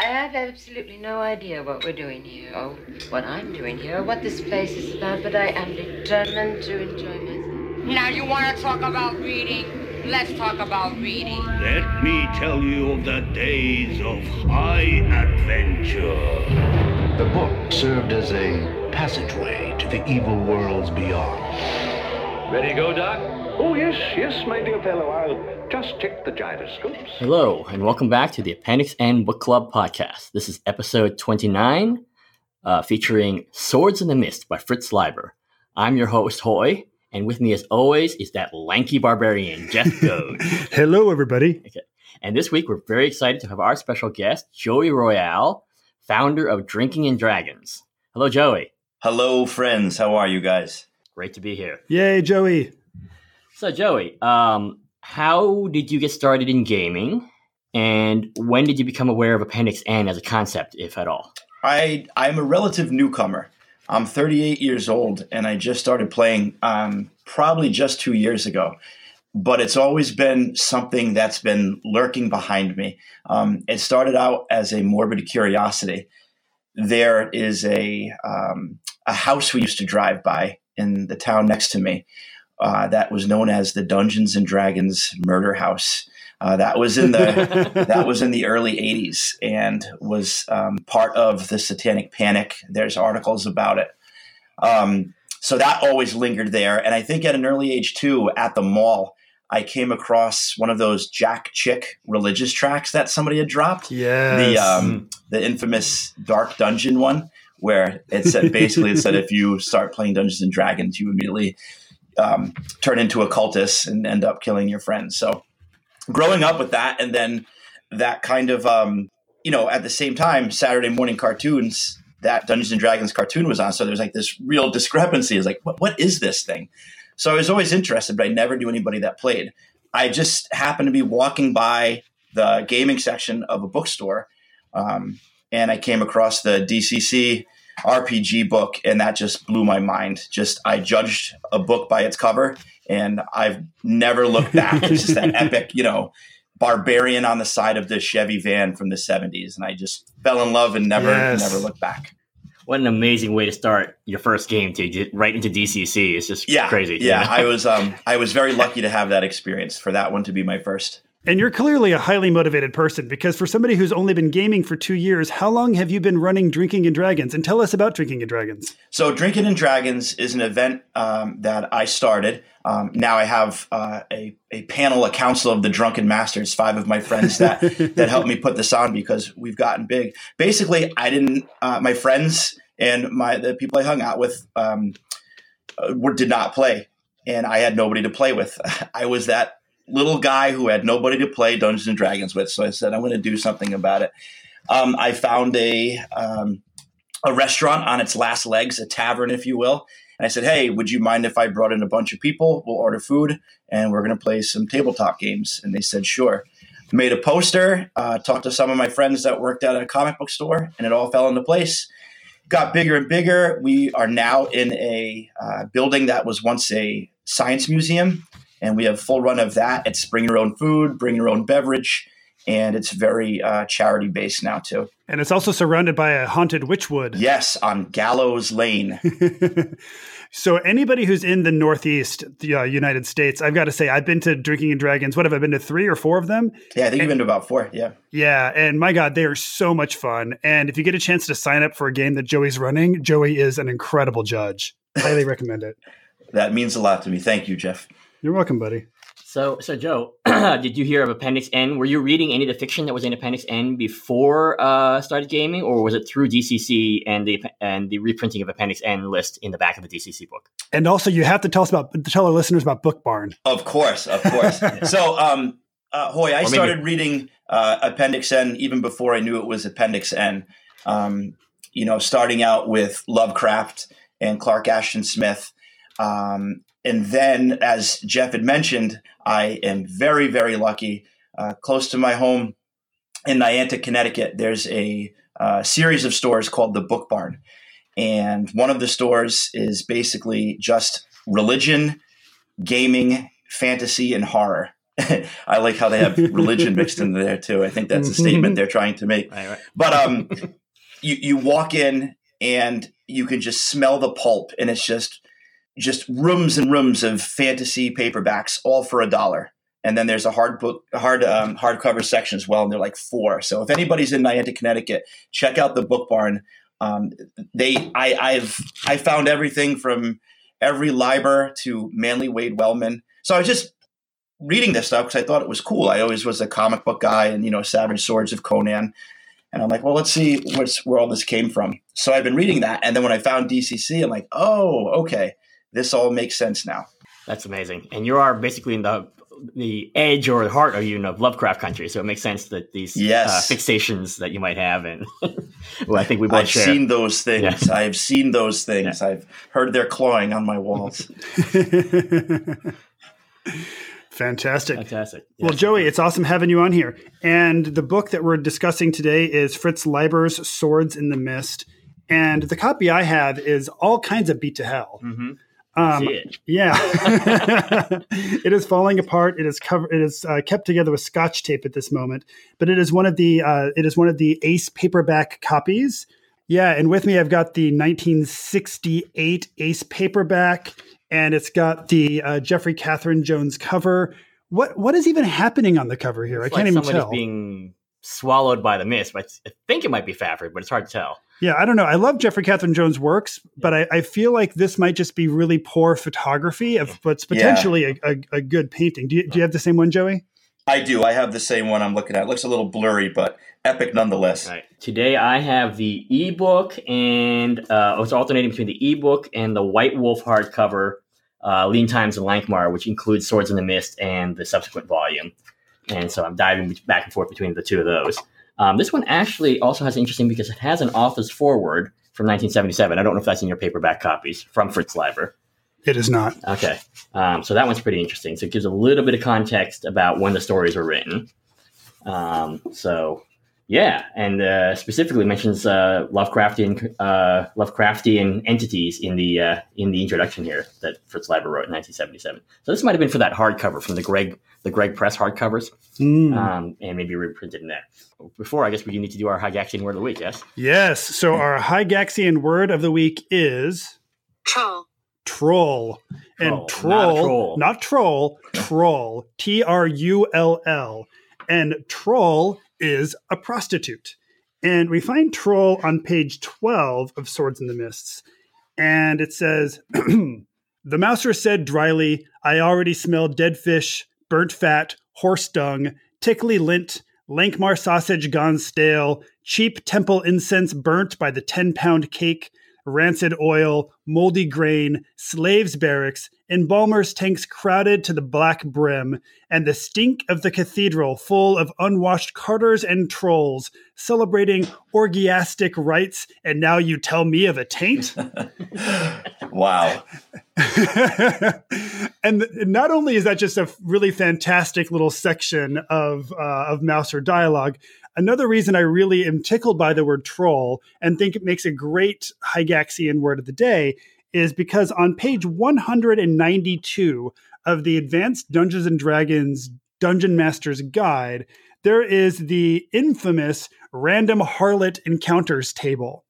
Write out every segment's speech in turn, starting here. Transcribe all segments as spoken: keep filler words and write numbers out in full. I have absolutely no idea what we're doing here, or what I'm doing here, or what this place is about, but I am determined to enjoy myself. Now you want to talk about reading? Let's talk about reading. Let me tell you of the days of high adventure. The book served as a passageway to the evil worlds beyond. Ready to go, Doc? Oh, yes, yes, my dear fellow, I'll... Just check the gyroscopes. Hello, and welcome back to the Appendix N Book Club podcast. This is episode twenty-nine, uh, featuring Swords in the Mist by Fritz Leiber. I'm your host, Hoy, and with me as always is that lanky barbarian, Jeff Goad. Hello, everybody. Okay. And this week, we're very excited to have our special guest, Joey Royale, founder of Drinking and Dragons. Hello, Joey. Hello, friends. How are you guys? Great to be here. Yay, Joey. So, Joey, um... how did you get started in gaming, and when did you become aware of Appendix N as a concept, if at all? I, I'm a relative newcomer. I'm thirty-eight years old, and I just started playing um, probably just two years ago. But it's always been something that's been lurking behind me. Um, it started out as a morbid curiosity. There is a um, a house we used to drive by in the town next to me. Uh, that was known as the Dungeons and Dragons Murder House. Uh, that was in the that was in the early eighties and was um, part of the Satanic Panic. There's articles about it. Um, so that always lingered there. And I think at an early age, too, at the mall, I came across one of those Jack Chick religious tracts that somebody had dropped. Yeah, the um, the infamous Dark Dungeon one, where it said basically it said if you start playing Dungeons and Dragons, you immediately Um, turn into a cultist and end up killing your friends. So growing up with that, and then that kind of, um, you know, at the same time, Saturday morning cartoons, that Dungeons and Dragons cartoon was on. So there's like this real discrepancy. It's like, what, what is this thing? So I was always interested, but I never knew anybody that played. I just happened to be walking by the gaming section of a bookstore, um, and I came across the D C C R P G book, and that just blew my mind. Just I judged a book by its cover, and I've never looked back. It's just that epic, you know, barbarian on the side of the Chevy van from the seventies, and I just fell in love and never, yes. never looked back. What an amazing way to start your first game, to right into D C C. It's just yeah, crazy. Yeah, I was, um, I was very lucky to have that experience, for that one to be my first. And you're clearly a highly motivated person, because for somebody who's only been gaming for two years, how long have you been running Drinking and Dragons? And tell us about Drinking and Dragons. So Drinking and Dragons is an event um, that I started. Um, now I have uh, a, a panel, a council of the Drunken Masters, five of my friends that, that helped me put this on, because we've gotten big. Basically, I didn't uh, – my friends and my the people I hung out with um, were, did not play, and I had nobody to play with. I was that – little guy who had nobody to play Dungeons and Dragons with. So I said, I'm going to do something about it. Um, I found a, um, a restaurant on its last legs, a tavern, if you will. And I said, hey, would you mind if I brought in a bunch of people? We'll order food and we're going to play some tabletop games. And they said, sure. Made a poster, uh, talked to some of my friends that worked at a comic book store, and it all fell into place. Got bigger and bigger. We are now in a uh, building that was once a science museum. And we have full run of that. It's bring your own food, bring your own beverage, and it's very uh, charity-based now, too. And it's also surrounded by a haunted witchwood. Yes, on Gallows Lane. So anybody who's in the Northeast, the uh, United States, I've got to say, I've been to Drinking and Dragons. What have I been to, three or four of them? Yeah, I think and, you've been to about four, yeah. Yeah, and my God, they are so much fun. And if you get a chance to sign up for a game that Joey's running, Joey is an incredible judge. Highly recommend it. That means a lot to me. Thank you, Jeff. You're welcome, buddy. So, so Joe, did you hear of Appendix N? Were you reading any of the fiction that was in Appendix N before uh, started gaming, or was it through D C C and the and the reprinting of Appendix N list in the back of the D C C book? And also, you have to tell us about tell our listeners about Book Barn. Of course, of course. so, um, uh, Hoy, I maybe- started reading uh, Appendix N even before I knew it was Appendix N. Um, you know, starting out with Lovecraft and Clark Ashton Smith. Um, And then, as Jeff had mentioned, I am very, very lucky. Uh, close to my home in Niantic, Connecticut, there's a uh, series of stores called The Book Barn. And one of the stores is basically just religion, gaming, fantasy, and horror. I like how they have religion mixed in there too. I think that's a statement they're trying to make. Right, right. But um, you, you walk in and you can just smell the pulp, and it's just just rooms and rooms of fantasy paperbacks, all for a dollar. And then there's a hard book, hard um, hardcover section as well, and they're like four. So if anybody's in Niantic, Connecticut, check out the Book Barn. Um, they, I, I've, I found everything from every Leiber to Manly Wade Wellman. So I was just reading this stuff because I thought it was cool. I always was a comic book guy, and you know, Savage Swords of Conan. And I'm like, well, let's see what's, where all this came from. So I've been reading that, and then when I found D C C, I'm like, oh, okay, this all makes sense now. That's amazing. And you are basically in the the edge or the heart, or you know, Lovecraft country, so it makes sense that these yes. uh, fixations that you might have, and well, I think we both I've share. Seen those things. Yeah. I've seen those things. Yeah. I've heard their clawing on my walls. Fantastic. Fantastic. Yeah. Well, Joey, it's awesome having you on here. And the book that we're discussing today is Fritz Leiber's Swords in the Mist. And the copy I have is all kinds of beat to hell. Mm-hmm. Um, it. Yeah, it is falling apart. It is covered. It is uh, kept together with Scotch tape at this moment. But it is one of the uh, it is one of the Ace paperback copies. Yeah, and with me I've got the nineteen sixty-eight Ace paperback, and it's got the uh, Jeffrey Catherine Jones cover. What what is even happening on the cover here? It's I can't like even tell. Somebody's being swallowed by the mist. But I think it might be Fafhrd, but it's hard to tell. Yeah, I don't know. I love Jeffrey Catherine Jones' works, but I, I feel like this might just be really poor photography of what's potentially yeah. a, a, a good painting. Do you, do you have the same one, Joey? I do. I have the same one I'm looking at. It looks a little blurry, but epic nonetheless. Right. Today I have the ebook, and uh, I was alternating between the ebook and the White Wolf hardcover, uh, Lean Times and Lankhmar, which includes Swords in the Mist and the subsequent volume. And so I'm diving back and forth between the two of those. Um, this one actually also has interesting because it has an author's foreword from nineteen seventy-seven. I don't know if that's in your paperback copies from Fritz Leiber. It is not. Okay. Um, so that one's pretty interesting. So it gives a little bit of context about when the stories were written. Um, so, yeah. And uh, specifically mentions uh, Lovecraftian uh, Lovecraftian entities in the uh, in the introduction here that Fritz Leiber wrote in nineteen seventy-seven. So this might have been for that hardcover from the Greg... the Greg Press hardcovers, mm. um, and maybe reprinted in there. Before, I guess we need to do our Hygaxian word of the week, yes? Yes. So our Hygaxian word of the week is... Troll. Troll. And troll, not troll, troll, T R U L L. And troll is a prostitute. And we find troll on page twelve of Swords in the Mists. And it says, the Mouser said dryly, I already smell dead fish, burnt fat, horse dung, tickly lint, Lankhmar sausage gone stale, cheap temple incense burnt by the ten-pound cake, rancid oil, moldy grain, slaves' barracks, embalmers' tanks crowded to the black brim, and the stink of the cathedral full of unwashed carters and trolls celebrating orgiastic rites, and now you tell me of a taint? Wow. And not only is that just a really fantastic little section of uh, of Mouser dialogue, another reason I really am tickled by the word troll and think it makes a great Hygaxian word of the day is because on page one hundred ninety-two of the Advanced Dungeons and Dragons Dungeon Master's Guide, there is the infamous random harlot encounters table.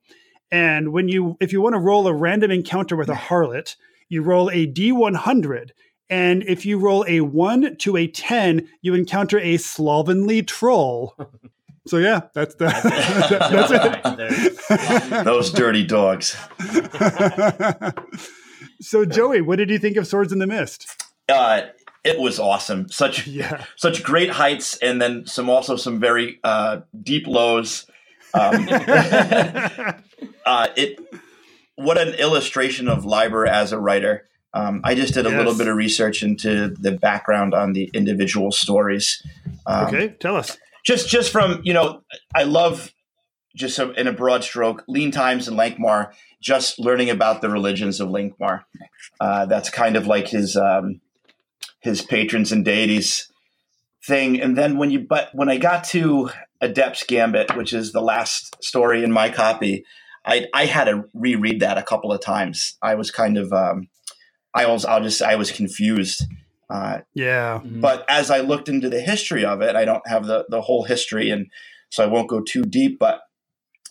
And when you, if you want to roll a random encounter with a harlot, you roll a D one hundred, and if you roll a one to a ten, you encounter a slovenly troll. So yeah, that's the, that's, that's it. Those dirty dogs. So Joey, what did you think of Swords in the Mist? Uh, it was awesome. Such yeah. such great heights, and then some also some very uh, deep lows. Um, uh, it. What an illustration of Leiber as a writer. Um, I just did a yes. little bit of research into the background on the individual stories. Um, okay, tell us. Just just from, you know, I love just some, in a broad stroke, Lean Times and Lankhmar, just learning about the religions of Lankhmar. Uh, that's kind of like his um, his patrons and deities thing. And then when you but when I got to Adept's Gambit, which is the last story in my copy, I, I had to reread that a couple of times. I was kind of, um, I was, I'll just, I was confused Uh, yeah. But as I looked into the history of it, I don't have the, the whole history, and so I won't go too deep, but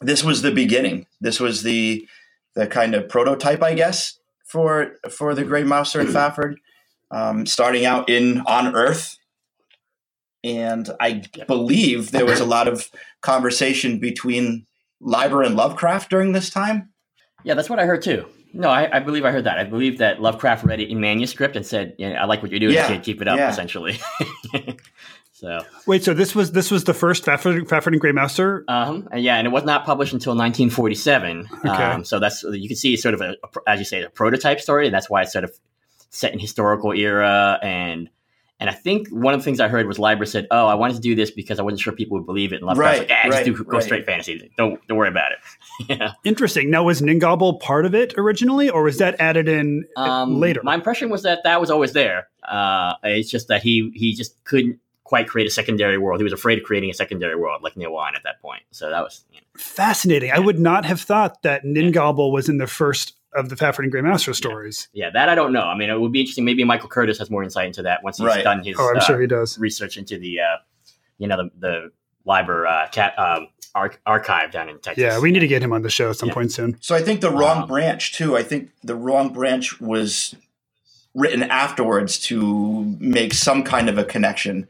this was the beginning. This was the the kind of prototype, I guess, for for the Grey Mouser and Fafhrd, um, starting out in on Earth. And I believe there was a lot of conversation between Leiber and Lovecraft during this time. Yeah, that's what I heard too. No, I, I believe I heard that. I believe that Lovecraft read it in manuscript and said, yeah, I like what you're doing. Yeah, keep it up, yeah. essentially. So wait, so this was this was the first Fafhrd, Fafhrd and Grey Mouser? Um, yeah, and it was not published until nineteen forty-seven. Okay. Um, so that's you can see sort of, a, a, as you say, a prototype story, and that's why it's sort of set in historical era. And and I think one of the things I heard was Leiber said, oh, I wanted to do this because I wasn't sure people would believe it. And Lovecraft right, was like, ah, right, just do, go right. straight fantasy. Don't, don't worry about it. Yeah. Interesting. Now, was Ningauble part of it originally, or was that added in um, later? My impression was that that was always there. Uh, it's just that he he just couldn't quite create a secondary world. He was afraid of creating a secondary world like Nehwon at that point. So that was you know. fascinating. Yeah. I would not have thought that Ningauble yeah. was in the first of the Fafhrd and Grey Mouser stories. Yeah. yeah, that I don't know. I mean, it would be interesting. Maybe Michael Curtis has more insight into that once he's right. done his oh, I'm uh, sure he does. research into the, uh, you know, the, the Leiber uh, cat, um, arch- archive down in Texas. Yeah, we need to get him on the show at some yeah. point soon. So I think The Wrong um, Branch, too. I think The Wrong Branch was written afterwards to make some kind of a connection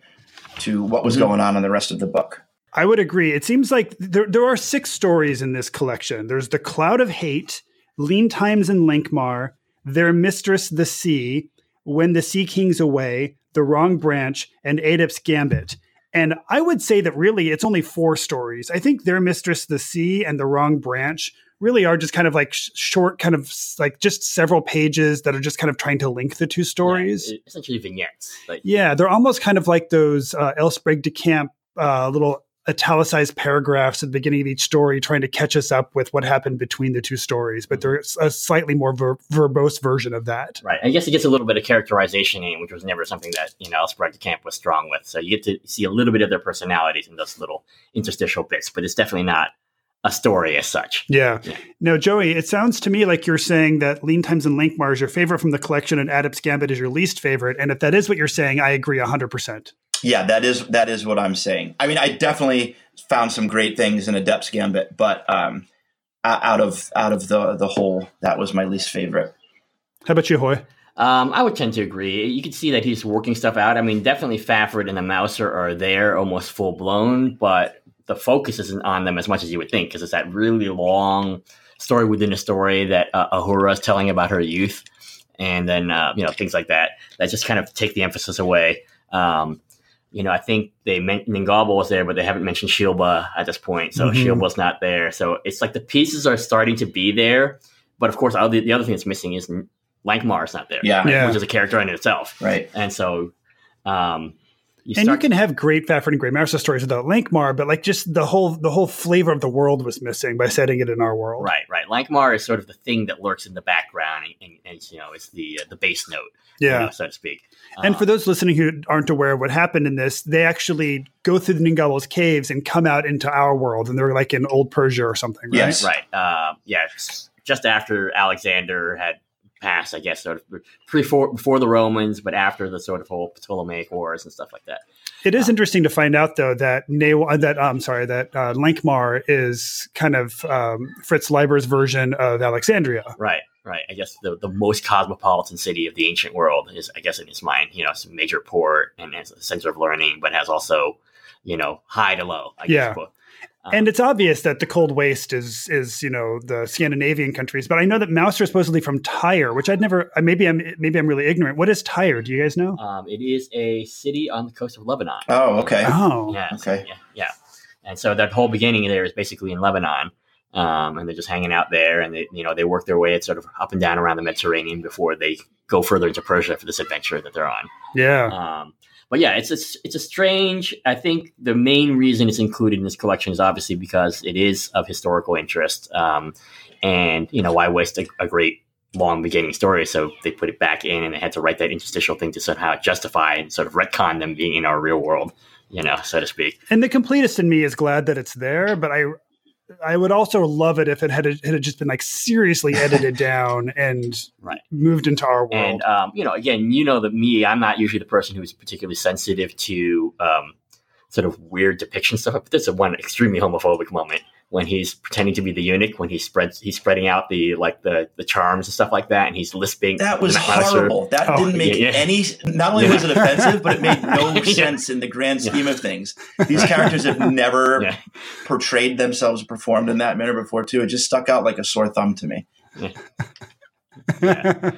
to what was mm-hmm. going on in the rest of the book. I would agree. It seems like there there are six stories in this collection. There's The Cloud of Hate, Lean Times and Lankhmar, Their Mistress the Sea, When the Sea King's Away, The Wrong Branch, and Adept's Gambit. And I would say that really it's only four stories. I think Their Mistress the Sea and The Wrong Branch really are just kind of like short, kind of like just several pages that are just kind of trying to link the two stories. Yeah, essentially vignettes. Like- yeah, they're almost kind of like those uh, Elsbreg de Camp uh, little italicized paragraphs at the beginning of each story trying to catch us up with what happened between the two stories, but there's a slightly more ver- verbose version of that. Right. I guess it gets a little bit of characterization in, which was never something that, you know, Elsbreg de Camp was strong with. So you get to see a little bit of their personalities in those little interstitial bits, but it's definitely not a story as such. Yeah. yeah. No, Joey, it sounds to me like you're saying that Lean Times and Lankhmar is your favorite from the collection and Adept's Gambit is your least favorite. And if that is what you're saying, I agree one hundred percent. Yeah, that is that is what I'm saying. I mean, I definitely found some great things in Adept's Gambit, but um, out of out of the the whole, that was my least favorite. How about you, Hoy? Um, I would tend to agree. You can see that he's working stuff out. I mean, definitely Fafhrd and the Mouser are there, almost full blown, but the focus isn't on them as much as you would think because it's that really long story within a story that uh, Ahura is telling about her youth, and then uh, you know things like that that just kind of take the emphasis away. Um, You know, I think they meant Ningauble was there, but they haven't mentioned Shilba at this point. So mm-hmm. Shilba's not there. So it's like the pieces are starting to be there. But of course, the, the other thing that's missing is Lankhmar's not there, yeah. Right? Yeah. Which is a character in itself. Right. And so um, you And start- you can have great Fafhrd and Grey Mouser stories without Lankhmar, but like just the whole the whole flavor of the world was missing by setting it in our world. Right, right. Lankhmar is sort of the thing that lurks in the background and, and, and you know, it's the uh, the bass note. Yeah, you know, so to speak. And uh, for those listening who aren't aware of what happened in this, they actually go through the Ningauble's caves and come out into our world, and they're like in old Persia or something, right? Yes, right. Uh, yeah, just after Alexander had passed, I guess, sort of before, before the Romans, but after the sort of whole Ptolemaic Wars and stuff like that. It is um, interesting to find out, though, that Nehwon, that I'm um, sorry, that uh, Lankhmar is kind of um, Fritz Leiber's version of Alexandria, right? Right. I guess the, the most cosmopolitan city of the ancient world is, I guess, in his mind, you know, it's a major port and has a center of learning, but has also, you know, high to low. I yeah. guess. Um, and it's obvious that the Cold Waste is, is, you know, the Scandinavian countries. But I know that Mouser is supposedly from Tyre, which I'd never – maybe I'm maybe I'm really ignorant. What is Tyre? Do you guys know? Um, it is a city on the coast of Lebanon. Oh, okay. Oh, yeah, okay. So, yeah, yeah. And so that whole beginning there is basically in Lebanon. Um, and they're just hanging out there, and they, you know, they work their way sort of up and down around the Mediterranean before they go further into Persia for this adventure that they're on. Yeah. Um, but yeah, it's a, it's a strange. I think the main reason it's included in this collection is obviously because it is of historical interest. Um, and you know, why waste a, a great long beginning story? So they put it back in, and they had to write that interstitial thing to somehow justify and sort of retcon them being in our real world, you know, so to speak. And the completist in me is glad that it's there, but I. I would also love it if it had, had it just been like seriously edited down and right. moved into our world. And, um, you know, again, you know that me, I'm not usually the person who is particularly sensitive to um, sort of weird depiction stuff. But there's one extremely homophobic moment when he's pretending to be the eunuch, when he spreads, he's spreading out the, like the, the charms and stuff like that. And he's lisping. That was horrible. That oh, didn't make yeah, yeah. any, not only was it offensive, but it made no sense in the grand scheme yeah. of things. These characters have never yeah. portrayed themselves, performed in that manner before too. It just stuck out like a sore thumb to me. Yeah. yeah.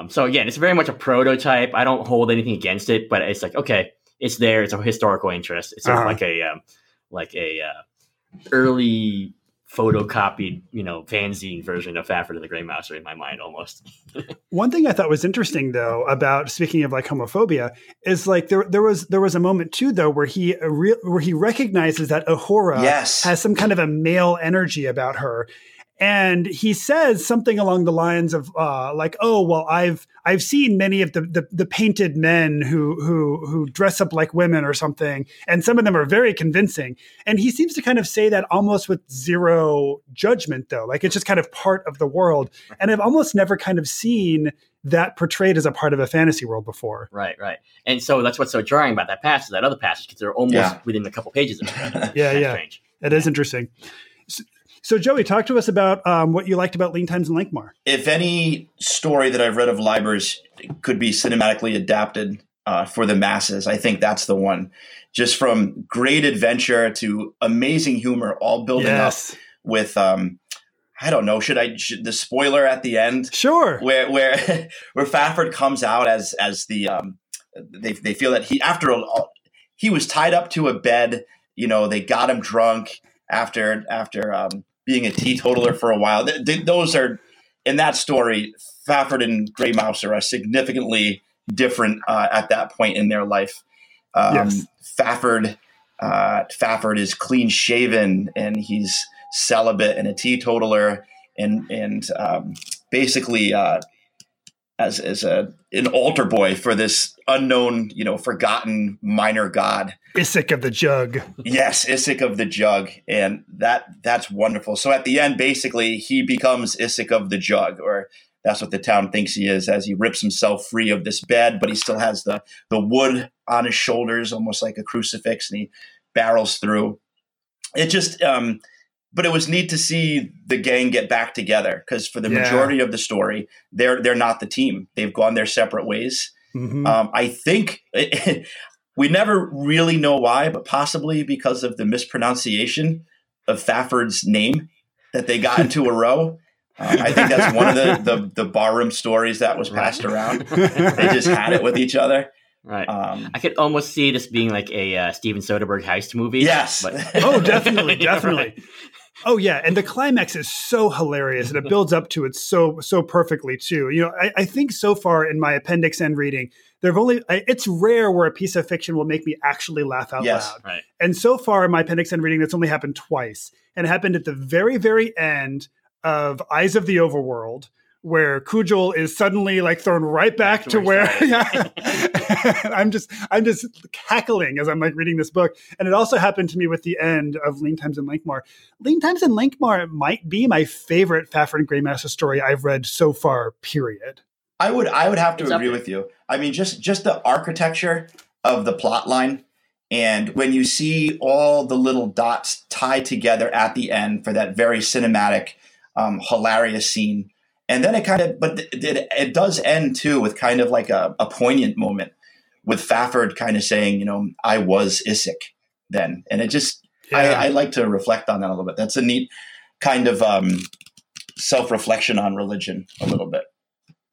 Um, so again, it's very much a prototype. I don't hold anything against it, but it's like, okay, it's there. It's a historical interest. It's sort uh-huh. of like a, um, like a, uh, early photocopied, you know, fanzine version of Fafhrd and the Grey Mouser in my mind, almost. One thing I thought was interesting, though, about speaking of like homophobia is like there there was there was a moment too, though, where he re- where he recognizes that Ahura yes. has some kind of a male energy about her. And he says something along the lines of uh, like, oh, well, I've I've seen many of the, the the painted men who who who dress up like women or something. And some of them are very convincing. And he seems to kind of say that almost with zero judgment, though, like it's just kind of part of the world. And I've almost never kind of seen that portrayed as a part of a fantasy world before. Right, right. And so that's what's so jarring about that passage, that other passage, because they're almost yeah. within a couple pages of it. yeah, that's yeah. strange. It yeah. is interesting. So, So, Joey, talk to us about um, what you liked about Lean Times and Lankhmar. If any story that I've read of Leiber's could be cinematically adapted uh, for the masses, I think that's the one. Just from great adventure to amazing humor, all building yes. up with, um, I don't know, should I should, the spoiler at the end? Sure. Where where where Fafhrd comes out as as the um, they they feel that he after all he was tied up to a bed. You know, they got him drunk after after. Um, being a teetotaler for a while. They, they, those are, in that story, Fafhrd and Grey Mouser are significantly different uh, at that point in their life. Um, yes. Fafhrd, uh, Fafhrd is clean shaven and he's celibate and a teetotaler and, and um, basically uh, as, as a, an altar boy for this unknown, you know, forgotten minor god. Issek of the Jug. Yes, Issek of the Jug. And that that's wonderful. So at the end, basically, he becomes Issek of the Jug, or that's what the town thinks he is, as he rips himself free of this bed, but he still has the, the wood on his shoulders, almost like a crucifix, and he barrels through. It just, um, but it was neat to see the gang get back together, because for the yeah. majority of the story, they're, they're not the team. They've gone their separate ways. Mm-hmm. Um, I think... It, we never really know why, but possibly because of the mispronunciation of Fafhrd's name that they got into a row. Uh, I think that's one of the, the, the barroom stories that was passed around. They just had it with each other. Right. Um, I could almost see this being like a uh, Steven Soderbergh heist movie. Yes. But- oh, definitely. Definitely. Right. Oh, yeah. And the climax is so hilarious and it builds up to it so, so perfectly, too. You know, I, I think so far in my Appendix N reading, there've only it's rare where a piece of fiction will make me actually laugh out yes, loud. Right. And so far in my Appendix N reading, that's only happened twice. And it happened at the very, very end of Eyes of the Overworld, where Kujal is suddenly like thrown right back to where yeah. I'm just I'm just cackling as I'm like reading this book. And it also happened to me with the end of Lean Times and Lankhmar. Lean Times and Lankhmar might be my favorite Fafhrd and Grey Mouser story I've read so far, period. I would I would have to exactly. agree with you. I mean, just just the architecture of the plot line, and when you see all the little dots tied together at the end for that very cinematic, um, hilarious scene, and then it kind of but it, it does end too with kind of like a, a poignant moment with Fafhrd kind of saying, you know, I was Issek then, and it just yeah. I, I like to reflect on that a little bit. That's a neat kind of um, self-reflection on religion a little bit.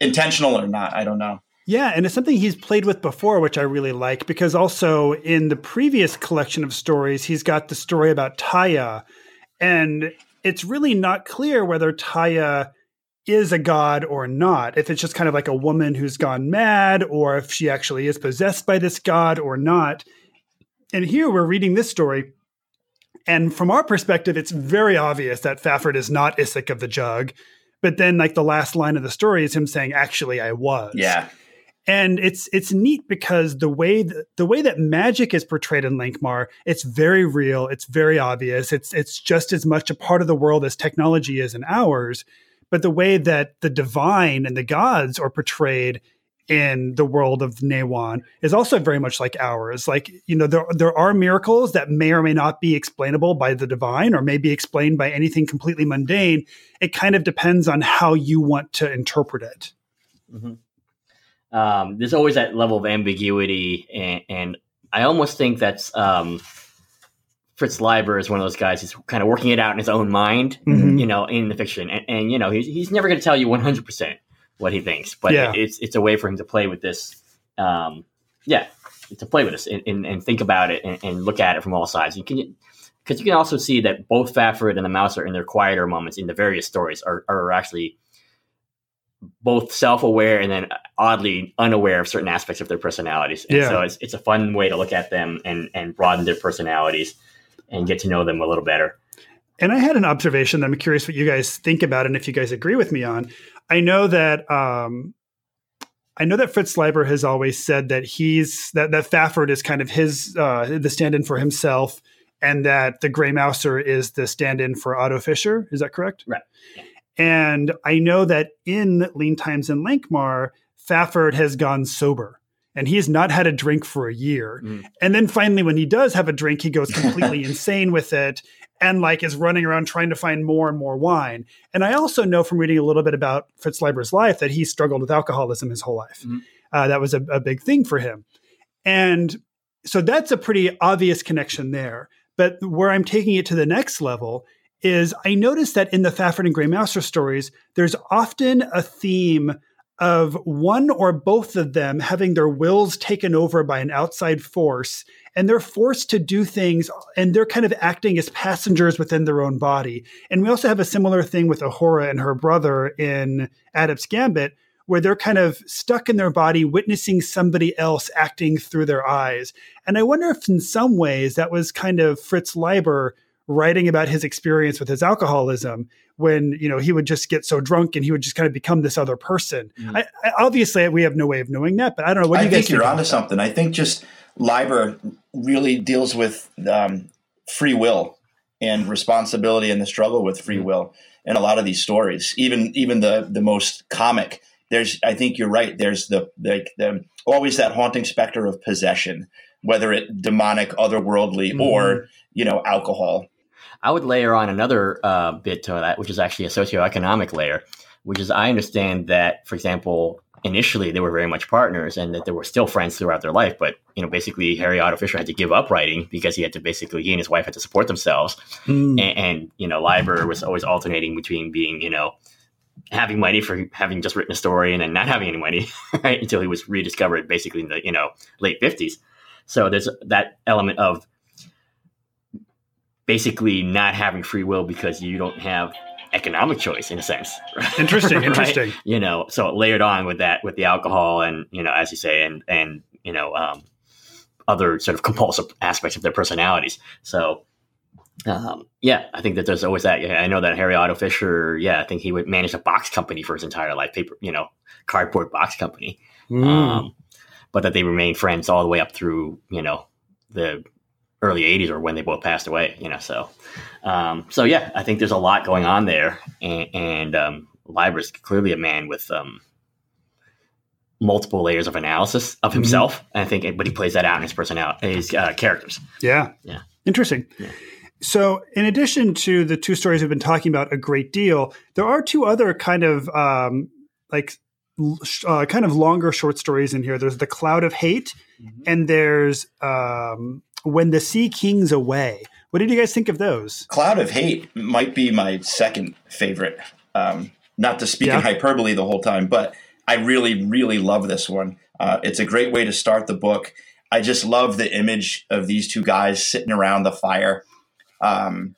Intentional or not, I don't know. Yeah, and it's something he's played with before, which I really like, because also in the previous collection of stories, he's got the story about Taya, and it's really not clear whether Taya is a god or not, if it's just kind of like a woman who's gone mad, or if she actually is possessed by this god or not. And here we're reading this story, and from our perspective, it's very obvious that Fafhrd is not Issek of the Jug. But then like the last line of the story is him saying, actually, I was. Yeah. And it's it's neat because the way th- the way that magic is portrayed in Lankhmar, it's very real, it's very obvious, it's it's just as much a part of the world as technology is in ours. But the way that the divine and the gods are portrayed in the world of Nehwon is also very much like ours. Like, you know, there there are miracles that may or may not be explainable by the divine, or may be explained by anything completely mundane. It kind of depends on how you want to interpret it. Mm-hmm. Um, there's always that level of ambiguity, and, and I almost think that's um, Fritz Leiber is one of those guys who's kind of working it out in his own mind, mm-hmm. you know, in the fiction, and, and you know, he's he's never going to tell you one hundred percent what he thinks, but yeah. it's it's a way for him to play with this, um, yeah, to play with this and, and, and think about it and, and look at it from all sides. You can because you can also see that both Fafhrd and the Mouser in their quieter moments in the various stories are are actually. Both self-aware and then oddly unaware of certain aspects of their personalities. And yeah. So it's it's a fun way to look at them and, and broaden their personalities and get to know them a little better. And I had an observation that I'm curious what you guys think about and if you guys agree with me on. I know that um, I know that Fritz Leiber has always said that he's that that Fafhrd is kind of his uh, the stand-in for himself, and that the Grey Mouser is the stand-in for Otto Fischer. Is that correct? Right. Yeah. And I know that in Lean Times and Lankhmar, Fafhrd has gone sober and he has not had a drink for a year. Mm. And then finally, when he does have a drink, he goes completely insane with it and like is running around trying to find more and more wine. And I also know from reading a little bit about Fritz Leiber's life that he struggled with alcoholism his whole life. Mm. Uh, that was a, a big thing for him. And so that's a pretty obvious connection there. But where I'm taking it to the next level is I noticed that in the Fafhrd and Grey Mouser stories, there's often a theme of one or both of them having their wills taken over by an outside force, and they're forced to do things, and they're kind of acting as passengers within their own body. And we also have a similar thing with Ahura and her brother in Adept's Gambit, where they're kind of stuck in their body, witnessing somebody else acting through their eyes. And I wonder if in some ways that was kind of Fritz Leiber writing about his experience with his alcoholism, when, you know, he would just get so drunk and he would just kind of become this other person. Mm-hmm. I, I, obviously, we have no way of knowing that, but I don't know. What do you I guys think you're onto something. I think just Leiber really deals with um, free will and responsibility and the struggle with free will in a lot of these stories, even even the the most comic. There's, I think you're right. There's the the, the always that haunting specter of possession, whether it demonic, otherworldly, mm-hmm. or, you know, alcohol. I would layer on another uh, bit to that, which is actually a socioeconomic layer, which is I understand that, for example, initially they were very much partners and that they were still friends throughout their life. But, you know, basically Harry Otto Fischer had to give up writing because he had to basically, he and his wife had to support themselves. Mm. And, and, you know, Leiber was always alternating between being, you know, having money for having just written a story and then not having any money, right, until he was rediscovered basically in the, you know, late fifties. So there's that element of basically not having free will because you don't have economic choice in a sense. Right? Interesting, right? Interesting. You know, so layered on with that, with the alcohol and, you know, as you say, and, and you know, um, other sort of compulsive aspects of their personalities. So, um, yeah, I think that there's always that. I know that Harry Otto Fischer, yeah, I think he would manage a box company for his entire life, paper, you know, cardboard box company. Mm. Um, but that they remained friends all the way up through, you know, the early eighties or when they both passed away, you know, so, um, so yeah, I think there's a lot going on there, and, and um, Leiber's clearly a man with, um, multiple layers of analysis of himself. Mm-hmm. And I think, but he plays that out in his personality, his uh, characters. Yeah. Yeah. Interesting. Yeah. So in addition to the two stories we've been talking about a great deal, there are two other kind of, um, like, uh, kind of longer short stories in here. There's The Cloud of Hate, mm-hmm. and there's, um, When the Sea King's Away. What did you guys think of those? Cloud of Hate might be my second favorite. Um, not to speak yeah. in hyperbole the whole time, but I really, really love this one. Uh, it's a great way to start the book. I just love the image of these two guys sitting around the fire. Um,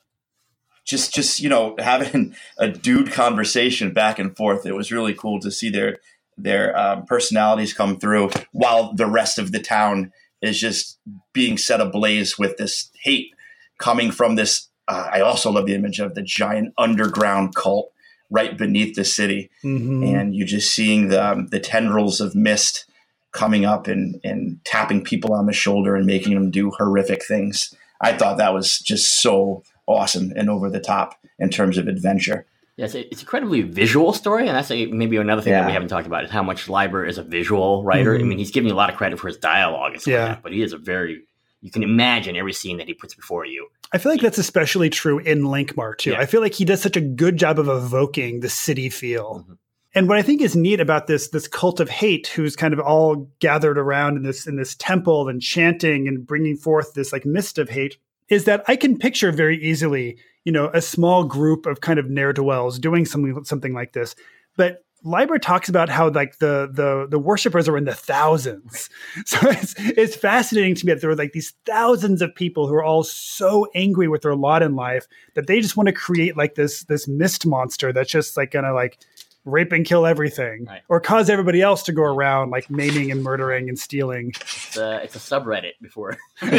just, just you know, having a dude conversation back and forth. It was really cool to see their, their um, personalities come through while the rest of the town is just being set ablaze with this hate coming from this. Uh, I also love the image of the giant underground cult right beneath the city. Mm-hmm. And you just seeing the, um, the tendrils of mist coming up and, and tapping people on the shoulder and making them do horrific things. I thought that was just so awesome and over the top in terms of adventure. Yes, it's an incredibly visual story, and that's a, maybe another thing yeah. that we haven't talked about is how much Leiber is a visual writer. Mm-hmm. I mean, he's giving you a lot of credit for his dialogue and stuff yeah. like that, but he is a very – you can imagine every scene that he puts before you. I feel like that's especially true in Lankhmar, too. Yeah. I feel like he does such a good job of evoking the city feel. Mm-hmm. And what I think is neat about this this cult of hate, who's kind of all gathered around in this in this temple and chanting and bringing forth this like mist of hate, is that I can picture very easily, you know, a small group of kind of ne'er-do-wells doing something something like this. But Leiber talks about how like the the the worshipers are in the thousands. So it's it's fascinating to me that there were like these thousands of people who are all so angry with their lot in life that they just want to create like this this mist monster that's just like gonna like rape and kill everything, right, or cause everybody else to go around like maiming and murdering and stealing. It's a, it's a subreddit before. Exactly.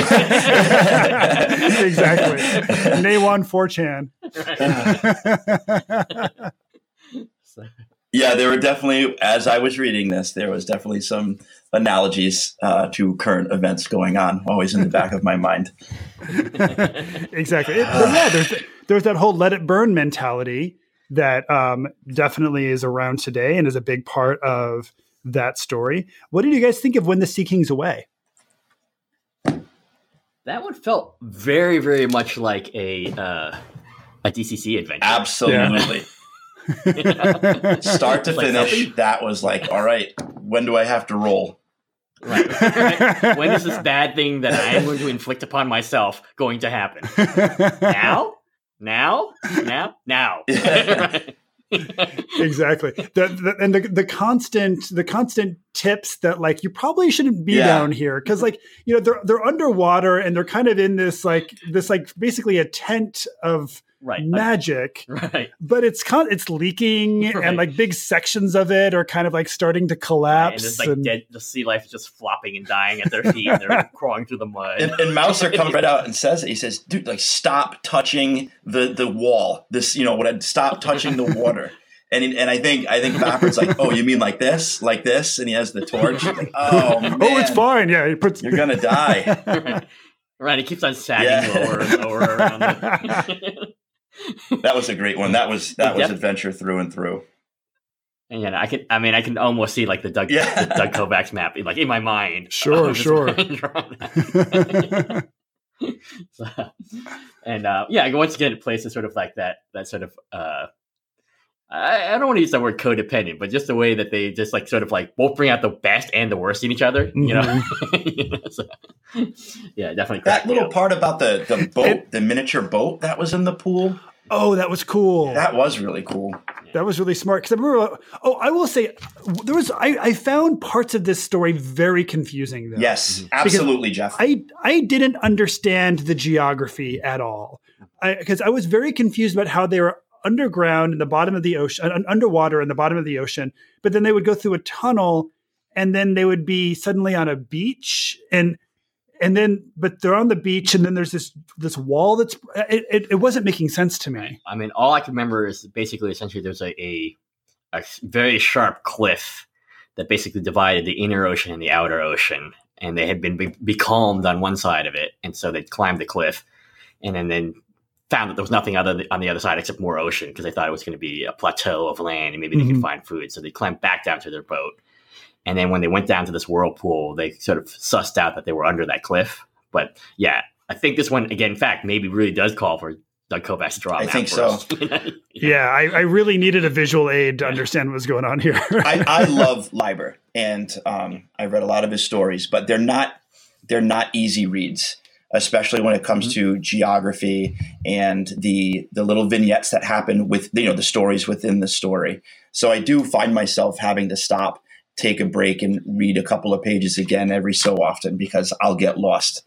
Nehwon four chan. Yeah, there were definitely, as I was reading this, there was definitely some analogies uh, to current events going on, always in the back of my mind. Exactly. It, but yeah, there's, there's that whole let it burn mentality that um, definitely is around today and is a big part of that story. What did you guys think of When the Sea King's Away? That one felt very, very much like a uh, a D C C adventure. Absolutely. Yeah. Start to like finish, something? That was like, all right, when do I have to roll? Right. Right. When is this bad thing that I am going to inflict upon myself going to happen? Now? Now, now, now. Exactly. The, the, and the, the constant, the constant tips that like, you probably shouldn't be yeah. down here. Cause like, you know, they're, they're underwater and they're kind of in this, like this, like basically a tent of right. magic, right. but it's con- it's leaking right. and like big sections of it are kind of like starting to collapse. Right. And it's like and... dead. The sea life is just flopping and dying at their feet. And they're crawling through the mud. And, and Mouser comes right out and says, he says, dude, like stop touching the, the wall. This, you know, what I'd stop touching the water. And and I think I think Fafhrd like, oh, you mean like this, like this? And he has the torch. Like, oh, man. Oh, it's fine. Yeah, it puts- you're gonna die. Right. Right, it keeps on sagging yeah. lower and lower around the. That was a great one. That was that was adventure through and through. And yeah, I can. I mean, I can almost see like the Doug yeah. the Doug Kovac's map, like in my mind. Sure, sure. So, and uh, yeah, once again, it plays is sort of like that. That sort of. Uh, I, I don't want to use the word codependent, but just the way that they just like sort of like both bring out the best and the worst in each other, you know? Mm-hmm. You know, so, yeah, definitely. That little part about the, the boat, it, the miniature boat that was in the pool. Oh, that was cool. That was really cool. Yeah. That was really smart. Because I remember, oh, I will say, there was I, I found parts of this story very confusing, though. Yes, mm-hmm. Absolutely, Jeff. I, I didn't understand the geography at all. Because I, I was very confused about how they were underground in the bottom of the ocean, underwater in the bottom of the ocean, but then they would go through a tunnel and then they would be suddenly on a beach and, and then, but they're on the beach and then there's this, this wall that's, it, it, it wasn't making sense to me. Right. I mean, all I can remember is basically essentially there's a, a, a very sharp cliff that basically divided the inner ocean and the outer ocean. And they had been be- becalmed on one side of it. And so they climbed the cliff and then, then, found that there was nothing other th- on the other side except more ocean because they thought it was going to be a plateau of land and maybe mm-hmm. they could find food. So they climbed back down to their boat. And then when they went down to this whirlpool, they sort of sussed out that they were under that cliff. But yeah, I think this one, again, in fact, maybe really does call for Doug Kovac's draw. I think so. yeah, yeah I, I really needed a visual aid to understand what was going on here. I, I love Leiber and um, I read a lot of his stories, but they're not they're not easy reads. Especially when it comes mm-hmm. to geography and the the little vignettes that happen with, you know, the stories within the story. So I do find myself having to stop, take a break, and read a couple of pages again every so often because I'll get lost.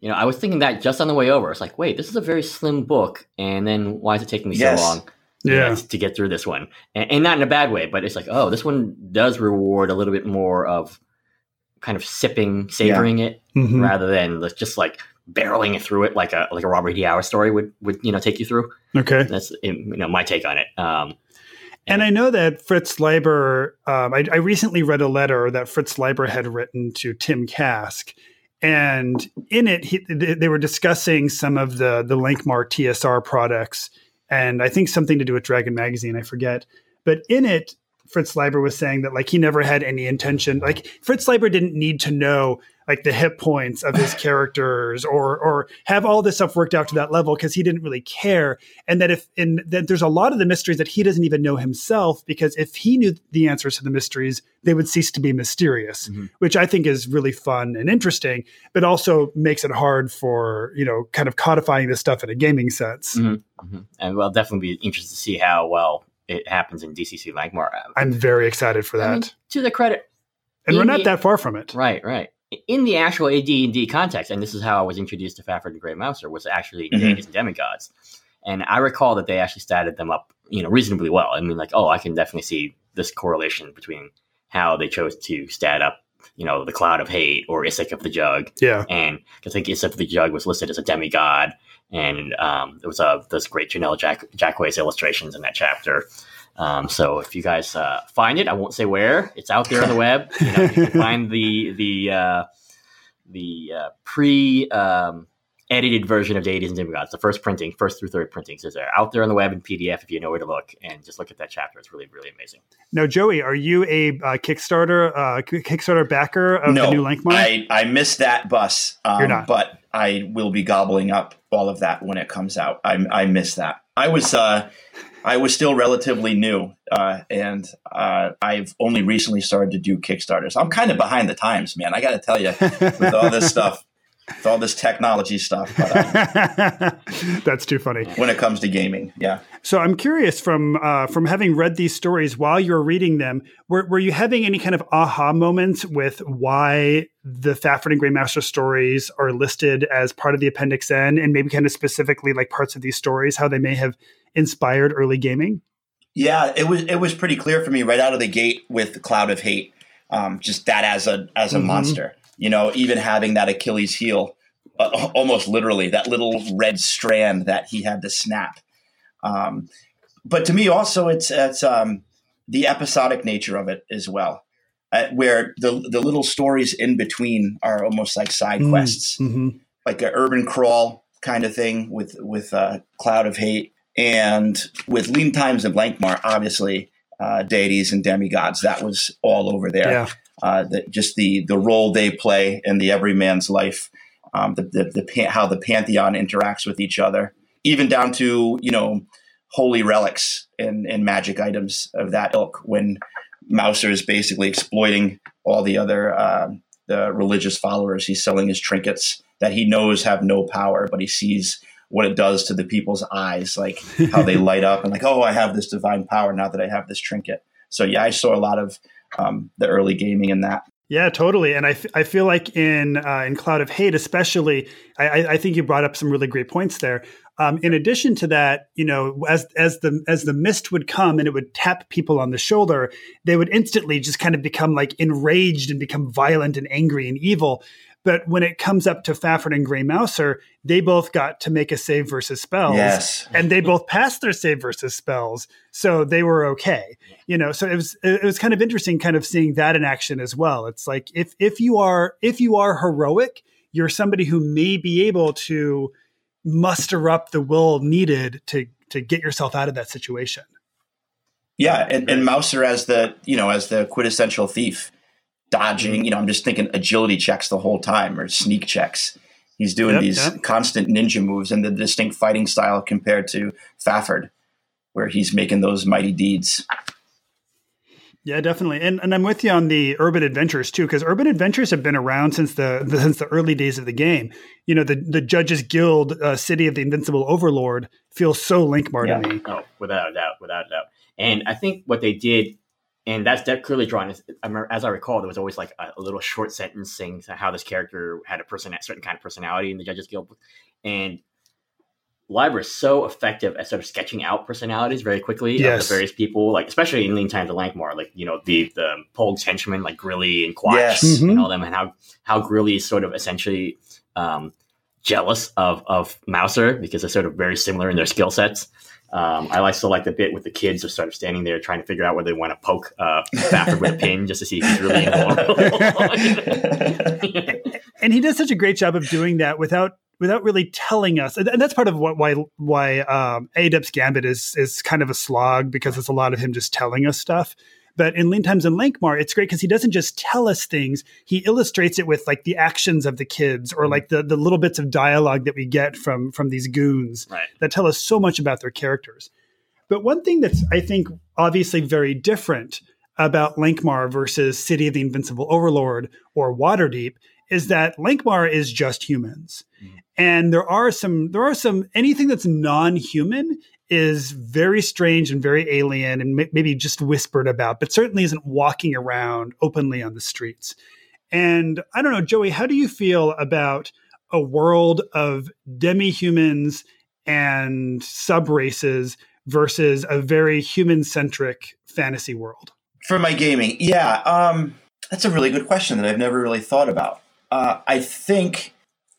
You know, I was thinking that just on the way over. It's like, wait, this is a very slim book, and then why is it taking me yes. so long yeah. to get through this one? And, and not in a bad way, but it's like, oh, this one does reward a little bit more of kind of sipping, savoring yeah. it, mm-hmm. rather than just like barreling it through it like a like a Robert E. Howard story would would you know take you through. Okay, that's you know my take on it. Um, And I know that Fritz Leiber, um, I, I recently read a letter that Fritz Leiber had written to Tim Kask. And in it, he, they were discussing some of the, the Lankhmar T S R products. And I think something to do with Dragon Magazine, I forget. But in it, Fritz Leiber was saying that, like, he never had any intention. Like, Fritz Leiber didn't need to know, like, the hit points of his characters or or have all this stuff worked out to that level because he didn't really care. And that if and that there's a lot of the mysteries that he doesn't even know himself, because if he knew the answers to the mysteries, they would cease to be mysterious, mm-hmm. which I think is really fun and interesting, but also makes it hard for, you know, kind of codifying this stuff in a gaming sense. Mm-hmm. Mm-hmm. And we'll definitely be interested to see how well it happens in D C C Lankhmar. I'm very excited for that. I mean, to the credit. And we're not the, that far from it. Right, right. In the actual A D and D context, and this is how I was introduced to Fafhrd and Grey Mouser, was actually mm-hmm. Deities and Demigods. And I recall that they actually started them up, you know, reasonably well. I mean, like, oh, I can definitely see this correlation between how they chose to stat up, you know, the Cloud of Hate or Issek of the Jug. Yeah. And I think Issek of the Jug was listed as a demigod. And um, there was uh, those great Janelle Jack- Jackway's illustrations in that chapter. Um, so if you guys uh, find it, I won't say where. It's out there on the web. You know, you can find the the uh, the uh, pre um, edited version of Deities and Demigods. The first printing, first through third printings, is there out there on the web in P D F if you know where to look. And just look at that chapter; it's really, really amazing. Now, Joey, are you a uh, Kickstarter uh, Kickstarter backer of no, the new Lankhmar? I I missed that bus. Um, You're not, but I will be gobbling up all of that when it comes out. I I miss that. I was. Uh, I was still relatively new, uh, and uh, I've only recently started to do Kickstarters. I'm kind of behind the times, man. I got to tell you, with all this stuff, with all this technology stuff. But, um, that's too funny. When it comes to gaming, yeah. So I'm curious, from uh, from having read these stories, while you were reading them, were, were you having any kind of aha moments with why the Fafhrd and Grey Mouser stories are listed as part of the Appendix N, and maybe kind of specifically like parts of these stories, how they may have inspired early gaming? Yeah, it was it was pretty clear for me right out of the gate with Cloud of Hate, um, just that as a as a mm-hmm. monster. You know, even having that Achilles heel, uh, almost literally, that little red strand that he had to snap. Um, but to me, also, it's it's um, the episodic nature of it as well, uh, where the the little stories in between are almost like side mm-hmm. quests, mm-hmm. like an urban crawl kind of thing with with uh, Cloud of Hate. And with Lean Times and Lankhmar, obviously, uh, Deities and Demigods, that was all over there. Yeah. Uh, the, just the the role they play in the everyman's life, um, the, the, the pan- how the pantheon interacts with each other, even down to, you know, holy relics and, and magic items of that ilk. When Mouser is basically exploiting all the other uh, the religious followers, he's selling his trinkets that he knows have no power, but he sees what it does to the people's eyes, like how they light up and like, oh, I have this divine power now that I have this trinket. So yeah, I saw a lot of um, the early gaming in that. Yeah, totally. And I, f- I feel like in uh, in Cloud of Hate, especially, I, I think you brought up some really great points there. Um, in addition to that, you know, as as the as the mist would come and it would tap people on the shoulder, they would instantly just kind of become like enraged and become violent and angry and evil. But when it comes up to Fafhrd and Grey Mouser, they both got to make a save versus spells. Yes. And they both passed their save versus spells. So they were okay. You know, so it was it was kind of interesting kind of seeing that in action as well. It's like if if you are if you are heroic, you're somebody who may be able to muster up the will needed to to get yourself out of that situation. Yeah, and, and Mouser as the, you know, as the quintessential thief. Dodging, you know, I'm just thinking agility checks the whole time or sneak checks. He's doing yep, these yep. constant ninja moves and the distinct fighting style compared to Fafhrd, where he's making those mighty deeds. Yeah, definitely. And and I'm with you on the urban adventures too, because urban adventures have been around since the, the since the early days of the game. You know, the, the Judges Guild, uh, City of the Invincible Overlord feels so Lankhmar yeah. to me. Oh, without a doubt, without a doubt. And I think what they did, and that's that clearly drawn. As I, remember, as I recall, there was always like a, a little short sentence saying how this character had a person, a certain kind of personality in the Judges Guild. And Leiber is so effective at sort of sketching out personalities very quickly yes. of the various people, like especially in Lean Times and Lankhmar, like, you know, the the Polg's henchmen, like Grilly and Quatch yes. mm-hmm. and all them, and how how Grilly is sort of essentially um, jealous of of Mouser because they're sort of very similar in their skill sets. Um, I also like the bit with the kids are sort of standing there trying to figure out where they want to poke uh, Fafhrd with a pin just to see if he's really involved. And he does such a great job of doing that without without really telling us. And that's part of what why why um, Adept's Gambit is is kind of a slog, because it's a lot of him just telling us stuff. But in Lean Times and Lankhmar, it's great because he doesn't just tell us things. He illustrates it with like the actions of the kids or like the, the little bits of dialogue that we get from, from these goons right. that tell us so much about their characters. But one thing that's, I think, obviously very different about Lankhmar versus City of the Invincible Overlord or Waterdeep is that Lankhmar is just humans. Mm. And there are some, there are some, anything that's non-human is very strange and very alien and m- maybe just whispered about, but certainly isn't walking around openly on the streets. And I don't know, Joey, how do you feel about a world of demi-humans and sub-races versus a very human-centric fantasy world? For my gaming, yeah, um, that's a really good question that I've never really thought about. Uh, I think...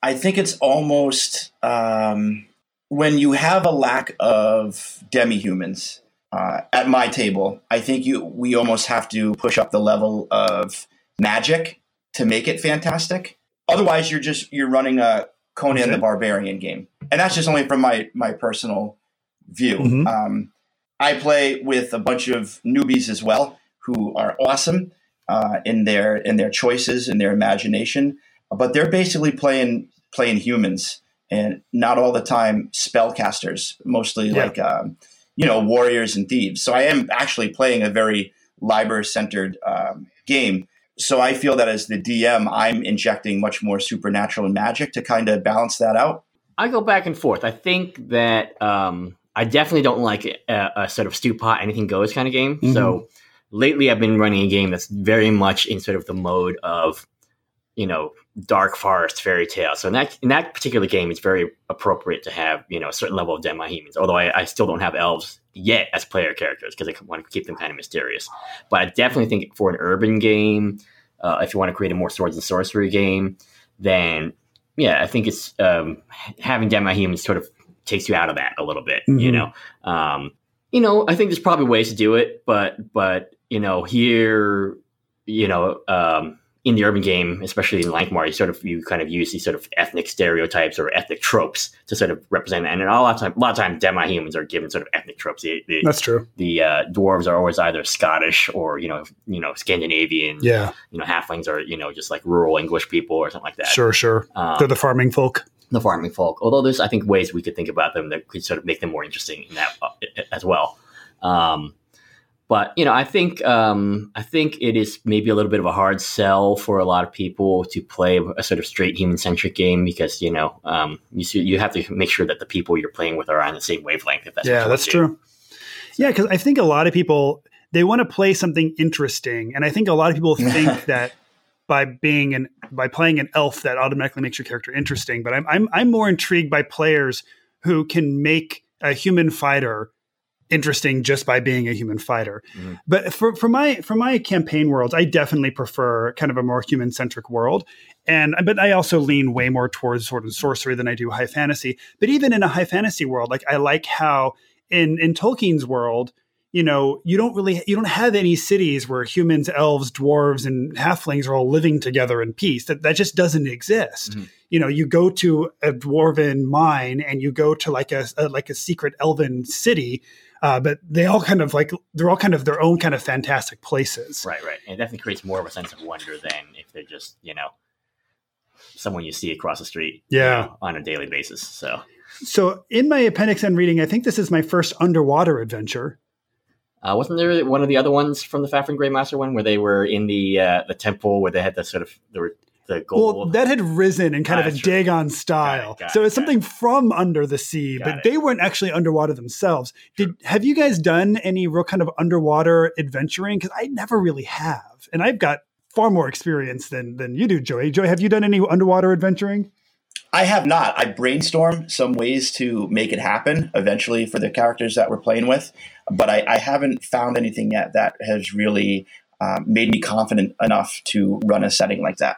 I think it's almost um, when you have a lack of demi-humans uh, at my table, I think you we almost have to push up the level of magic to make it fantastic. Otherwise, you're just you're running a Conan mm-hmm. the Barbarian game. And that's just only from my, my personal view. Mm-hmm. Um, I play with a bunch of newbies as well who are awesome uh, in their in their choices, in their imagination. But they're basically playing playing humans, and not all the time spellcasters, mostly yeah. like um, you know warriors and thieves. So I am actually playing a very Leiber-centered um, game. So I feel that as the D M, I'm injecting much more supernatural and magic to kind of balance that out. I go back and forth. I think that um, I definitely don't like a, a sort of stew pot, anything goes kind of game. Mm-hmm. So lately, I've been running a game that's very much in sort of the mode of you know. dark forest fairy tale. So in that in that particular game, it's very appropriate to have you know a certain level of demi-humans. Although I, I still don't have elves yet as player characters because I want to keep them kind of mysterious. But I definitely think for an urban game, uh, if you want to create a more swords and sorcery game, then yeah, I think it's um, having demi-humans sort of takes you out of that a little bit. Mm-hmm. You know, um, you know, I think there's probably ways to do it, but but you know here, you know. Um, In the urban game, especially in Lankhmar, you sort of you kind of use these sort of ethnic stereotypes or ethnic tropes to sort of represent, and a lot of time, a lot of times, demi-humans are given sort of ethnic tropes. The, the, That's true. The uh, dwarves are always either Scottish or you know, you know, Scandinavian. Yeah. You know, halflings are you know just like rural English people or something like that. Sure, sure. Um, They're the farming folk. The farming folk. Although there's, I think, ways we could think about them that could sort of make them more interesting in that uh, as well. Um, But, you know, I think um, I think it is maybe a little bit of a hard sell for a lot of people to play a sort of straight human-centric game because, you know, um, you see, you have to make sure that the people you're playing with are on the same wavelength. If that's Yeah, that's true. Yeah, because I think a lot of people, they want to play something interesting. And I think a lot of people think that by being an by playing an elf, that automatically makes your character interesting. But I'm I'm, I'm more intrigued by players who can make a human fighter interesting just by being a human fighter. Mm-hmm. But for, for my for my campaign worlds, I definitely prefer kind of a more human-centric world. And but I also lean way more towards sword and sorcery than I do high fantasy. But even in a high fantasy world, like I like how in, in Tolkien's world, you know, you don't really you don't have any cities where humans, elves, dwarves, and halflings are all living together in peace. That that just doesn't exist. Mm-hmm. You know, you go to a dwarven mine and you go to like a, a like a secret elven city. Uh, but they all kind of like, they're all kind of their own kind of fantastic places. Right, right. And it definitely creates more of a sense of wonder than if they're just, you know, someone you see across the street yeah. you know, on a daily basis. So so in my Appendix N reading, I think this is my first underwater adventure. Uh, wasn't there one of the other ones from the Fafhrd Greymaster one where they were in the uh, the temple where they had the sort of, there were the gold? Well, that had risen in kind ah, of a Dagon style. Got it, got so it's it, something it. from under the sea, got but it. They weren't actually underwater themselves. Did sure. Have you guys done any real kind of underwater adventuring? Because I never really have. And I've got far more experience than than you do, Joey. Joey, have you done any underwater adventuring? I have not. I brainstormed some ways to make it happen eventually for the characters that we're playing with, but I, I haven't found anything yet that has really um, made me confident enough to run a setting like that.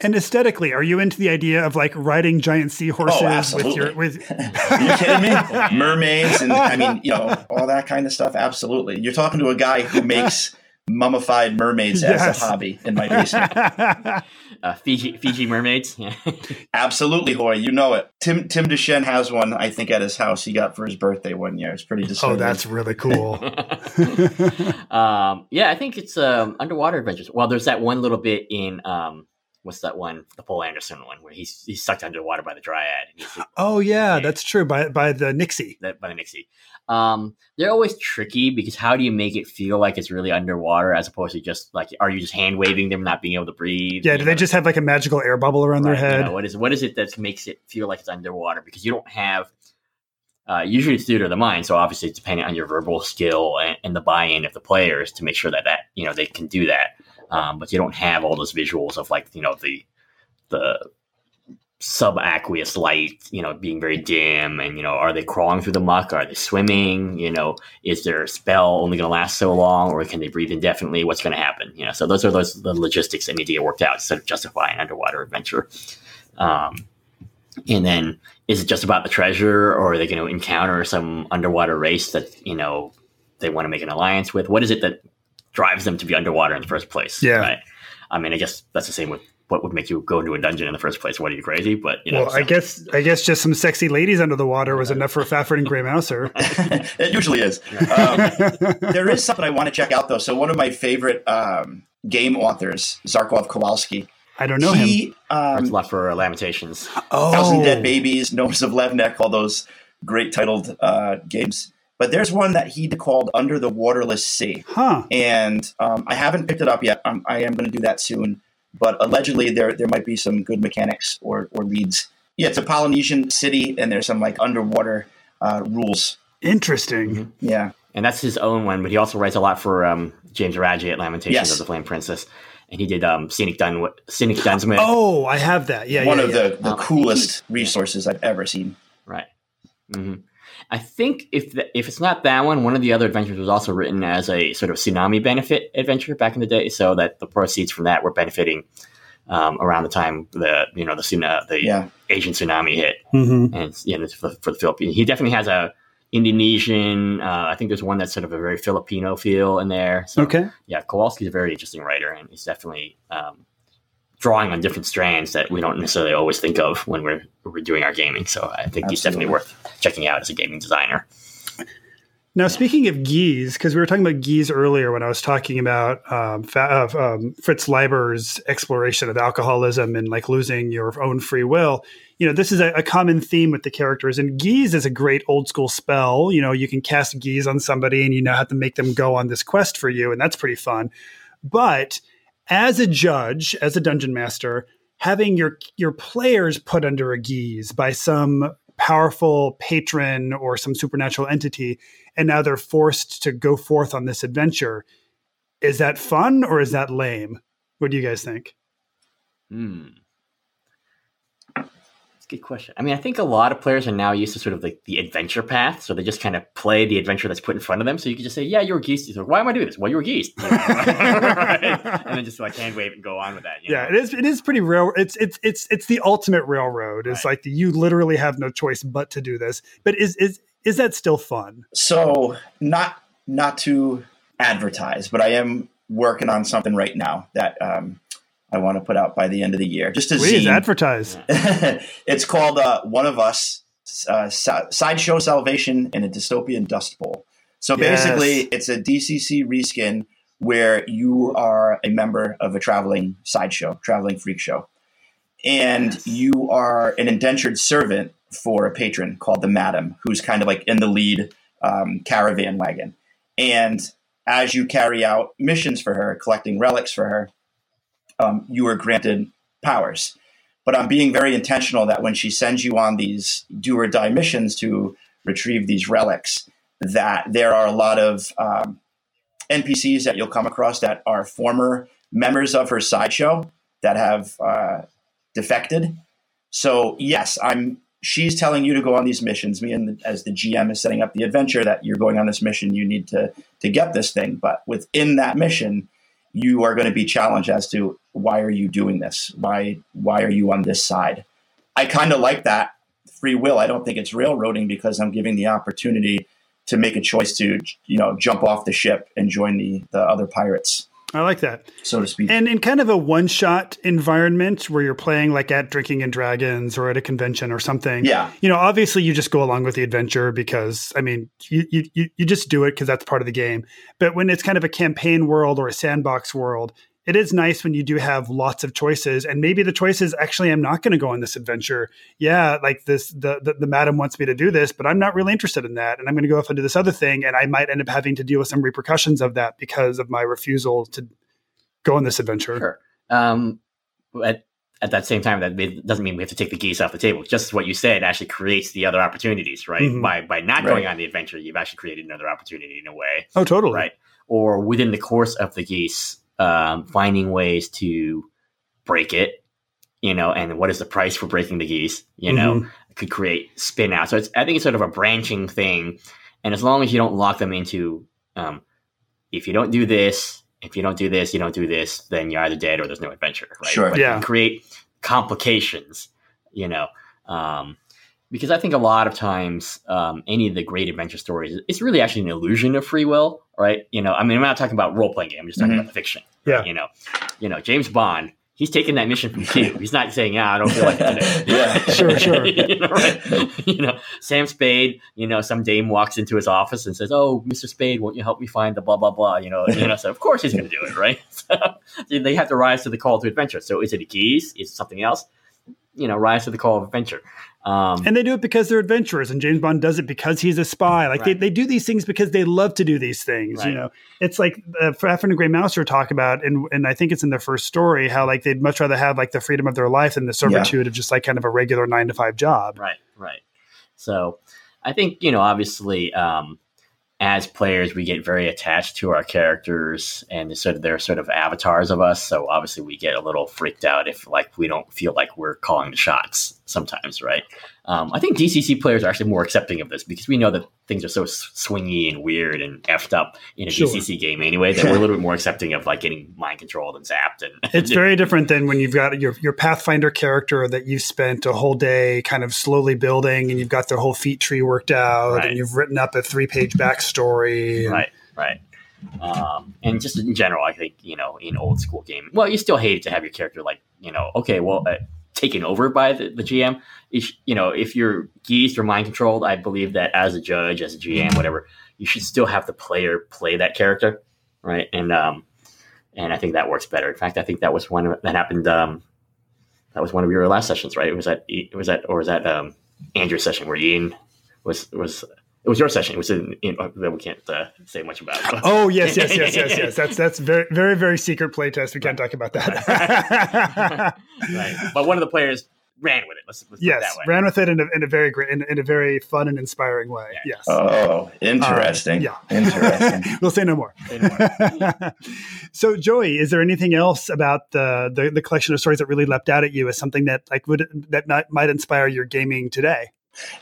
And aesthetically, are you into the idea of like riding giant seahorses oh, absolutely. with your with Are you kidding me? Mermaids and I mean, you know, all that kind of stuff. Absolutely. You're talking to a guy who makes mummified mermaids yes. as a hobby in my basement. uh, Fiji Fiji mermaids. Absolutely, Hoy. You know it. Tim Tim Duchenne has one, I think, at his house he got for his birthday one year. It's pretty disturbing. Oh, that's really cool. um, yeah, I think it's um, Underwater Adventures. Well, there's that one little bit in um, what's that one? The Paul Anderson one where he's he's sucked underwater by the dryad. And he's like, oh yeah, that's true. By by the Nixie. That, by the Nixie. Um, they're always tricky because how do you make it feel like it's really underwater as opposed to just like, are you just hand waving them not being able to breathe? Yeah, do they just have like a magical air bubble around their head? You know, what is what is it that makes it feel like it's underwater? Because you don't have, uh, usually it's theater of the mind, so obviously it's dependent on your verbal skill and, and the buy-in of the players to make sure that that you know they can do that. Um, but you don't have all those visuals of like you know the the. subaqueous light, you know, being very dim and, you know, are they crawling through the muck? Are they swimming? You know, is their spell only going to last so long or can they breathe indefinitely? What's going to happen? You know, so those are those the logistics that need to get worked out to sort of justify an underwater adventure. Um, and then is it just about the treasure or are they going to encounter some underwater race that, you know, they want to make an alliance with? What is it that drives them to be underwater in the first place? Yeah. Right? I mean, I guess that's the same with what would make you go into a dungeon in the first place? What are you crazy? But you know, well, so. I guess I guess just some sexy ladies under the water was enough for Fafhrd and Grey Mouser. It usually is. Um, there is something I want to check out though. So one of my favorite um, game authors, Zarkov Kowalski. I don't know he, him. Um, What's left for uh, Lamentations? Oh, Thousand Dead Babies, Gnomes of Levnek, all those great titled uh, games. But there's one that he called Under the Waterless Sea, huh. and um, I haven't picked it up yet. Um, I am going to do that soon. But allegedly, there there might be some good mechanics or, or leads. Yeah, it's a Polynesian city, and there's some like underwater uh, rules. Interesting. Mm-hmm. Yeah, and that's his own one. But he also writes a lot for um, James Araji at Lamentations yes. of the Flame Princess, and he did um, Scenic Dun Scenic Dunsmith. Oh, I have that. Yeah, one yeah, of yeah. the, the um, coolest resources I've ever seen. Right. Mm-hmm. I think if the, if it's not that one, one of the other adventures was also written as a sort of tsunami benefit adventure back in the day, so that the proceeds from that were benefiting um, around the time the you know the tsunami, the yeah. Asian tsunami hit, mm-hmm. and you know, for, for the Philippines. He definitely has a Indonesian. Uh, I think there's one that's sort of a very Filipino feel in there. So, okay, yeah, Kowalski's a very interesting writer, and he's definitely um, drawing on different strands that we don't necessarily always think of when we're we're doing our gaming. So I think Absolutely. he's definitely worth checking out as a gaming designer. Now, yeah. speaking of geese, because we were talking about geese earlier when I was talking about um, fa- uh, um, Fritz Leiber's exploration of alcoholism and like losing your own free will. You know, this is a, a common theme with the characters, and geese is a great old school spell. You know, you can cast geese on somebody and you now have to make them go on this quest for you. And that's pretty fun. But as a judge, as a dungeon master, having your your players put under a guise by some powerful patron or some supernatural entity, and now they're forced to go forth on this adventure. Is that fun or is that lame? What do you guys think? Hmm. That's a good question. I mean, I think a lot of players are now used to sort of like the adventure path. So they just kind of play the adventure that's put in front of them. So you can just say, yeah, you're geese. Like, why am I doing this? Well, you're geese. Right? And then just like hand wave and go on with that. You yeah, know? it is It is pretty real. It's it's it's it's the ultimate railroad. It's right. like the, you literally have no choice but to do this. But is is is that still fun? So not not to advertise, but I am working on something right now that um, I want to put out by the end of the year. Just to Please, zine. advertise. It's called uh, One of Us, uh, Sa- Sideshow Salvation in a Dystopian Dust Bowl. So yes. basically, it's a D C C reskin where you are a member of a traveling sideshow, traveling freak show. And yes. you are an indentured servant for a patron called the Madam, who's kind of like in the lead um, caravan wagon. And as you carry out missions for her, collecting relics for her, Um, you are granted powers. But I'm being very intentional that when she sends you on these do or die missions to retrieve these relics, that there are a lot of um, N P Cs that you'll come across that are former members of her sideshow that have uh, defected. So yes, I'm. She's telling you to go on these missions. Me and the, as the G M is setting up the adventure that you're going on this mission, you need to to get this thing. But within that mission, you are going to be challenged as to why are you doing this? Why, why are you on this side? I kind of like that free will. I don't think it's railroading because I'm giving the opportunity to make a choice to, you know, jump off the ship and join the, the other pirates. I like that. So to speak. And in kind of a one-shot environment where you're playing like at Drinking and Dragons or at a convention or something. Yeah. You know, obviously you just go along with the adventure because, I mean, you you you just do it because that's part of the game. But when it's kind of a campaign world or a sandbox world, it is nice when you do have lots of choices, and maybe the choices actually, I'm not going to go on this adventure. Yeah, like this, the, the the madam wants me to do this, but I'm not really interested in that, and I'm going to go off and do this other thing, and I might end up having to deal with some repercussions of that because of my refusal to go on this adventure. Sure. Um, at at that same time, that doesn't mean we have to take the geese off the table. Just what you said actually creates the other opportunities, right? Mm-hmm. By by not right. going on the adventure, you've actually created another opportunity in a way. Oh, totally. Right, or within the course of the geese. Um, finding ways to break it, you know, and what is the price for breaking the geese, you mm-hmm. know, could create spin out. So it's, I think it's sort of a branching thing. And as long as you don't lock them into, um, if you don't do this, if you don't do this, you don't do this, then you're either dead or there's no adventure. Right? Sure. But yeah. You create complications, you know, um, because I think a lot of times um, any of the great adventure stories, it's really actually an illusion of free will. Right. You know, I mean, I'm not talking about role playing game. I'm just talking mm-hmm. about the fiction. Yeah. Right? You know, you know, James Bond, he's taking that mission from Q. He's not saying, yeah, I don't feel like it today. yeah, sure, sure. you, know, right? you know, Sam Spade, you know, some dame walks into his office and says, oh, Mister Spade, won't you help me find the blah, blah, blah? You know, you know, so of course he's going to do it. Right. So they have to rise to the call to adventure. So is it a keys? Is it something else? You know, rise to the call of adventure. Um, and they do it because they're adventurers, and James Bond does it because he's a spy. Like right. they, they do these things because they love to do these things. Right. You know, it's like uh, Fafhrd and Grey Mouser talk about, and and I think it's in their first story how like they'd much rather have like the freedom of their life than the servitude yeah. of just like kind of a regular nine to five job. Right, right. So I think you know, obviously, um, as players, we get very attached to our characters, and sort of they're sort of avatars of us. So obviously, we get a little freaked out if like we don't feel like we're calling the shots. Sometimes, right? Um, I think D C C players are actually more accepting of this because we know that things are so swingy and weird and effed up in a sure. D C C game anyway that we're a little bit more accepting of like getting mind controlled and zapped. And it's very different than when you've got your your Pathfinder character that you spent a whole day kind of slowly building, and you've got their whole feat tree worked out, right. and you've written up a three page backstory. And- right, right. Um, and just in general, I think you know in old school game, well, you still hate to have your character like you know, okay, well. Uh, taken over by the, the G M, if, you know, if you're geezed or mind controlled, I believe that as a judge, as a G M, whatever, you should still have the player play that character. Right. And, um, and I think that works better. In fact, I think that was one of, that happened. Um, that was one of your last sessions, right? It was that, it was that, or was that, um, Andrew's session where Ian was, was, it was your session. It was in, in, that we can't uh, say much about. But. Oh yes, yes, yes, yes, yes. That's that's very, very, very secret playtest. We can't talk about that. right. But one of the players ran with it. Let's, let's yes, put it that way. Ran with it in a, in a very great, in, in a very fun and inspiring way. Yeah. Yes. Oh, interesting. Um, yeah, interesting. We'll say no more. Say no more. So, Joey, is there anything else about the, the the collection of stories that really leapt out at you as something that like would that not, might inspire your gaming today?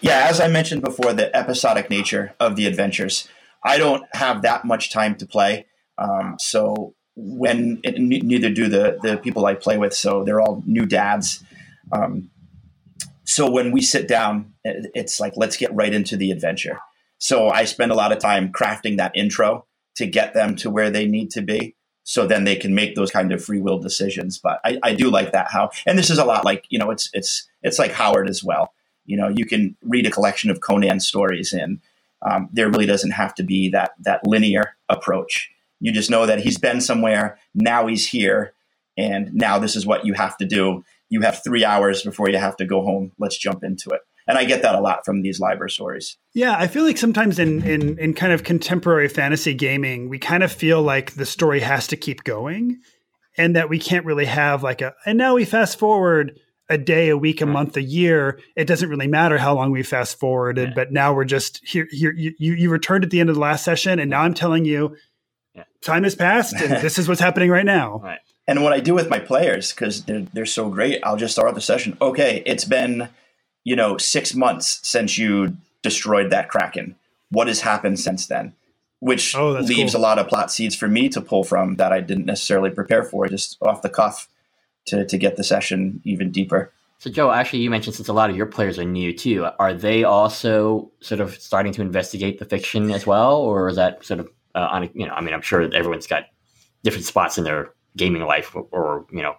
Yeah, as I mentioned before, the episodic nature of the adventures. I don't have that much time to play, um, so when it, neither do the the people I play with. So they're all new dads. Um, so when we sit down, it's like let's get right into the adventure. So I spend a lot of time crafting that intro to get them to where they need to be, so then they can make those kind of free will decisions. But I, I do like that how, and this is a lot like you know, it's it's it's like Howard as well. You know, you can read a collection of Conan stories and um, there really doesn't have to be that that linear approach. You just know that he's been somewhere, now he's here, and now this is what you have to do. You have three hours before you have to go home. Let's jump into it. And I get that a lot from these Leiber stories. Yeah, I feel like sometimes in, in in kind of contemporary fantasy gaming, we kind of feel like the story has to keep going and that we can't really have like a, and now we fast forward a day, a week, a month, a year, it doesn't really matter how long we fast forwarded, yeah. but now we're just here, here, you, you returned at the end of the last session. And now I'm telling you yeah. time has passed and this is what's happening right now. Right. And what I do with my players, cause they're, they're so great. I'll just start off the session. Okay. It's been, you know, six months since you destroyed that Kraken. What has happened since then? which oh, leaves cool. a lot of plot seeds for me to pull from that I didn't necessarily prepare for, just off the cuff to, to get the session even deeper. So, Joe, actually, you mentioned since a lot of your players are new, too, are they also sort of starting to investigate the fiction as well? Or is that sort of, uh, on a, you know, I mean, I'm sure everyone's got different spots in their gaming life or, or you know,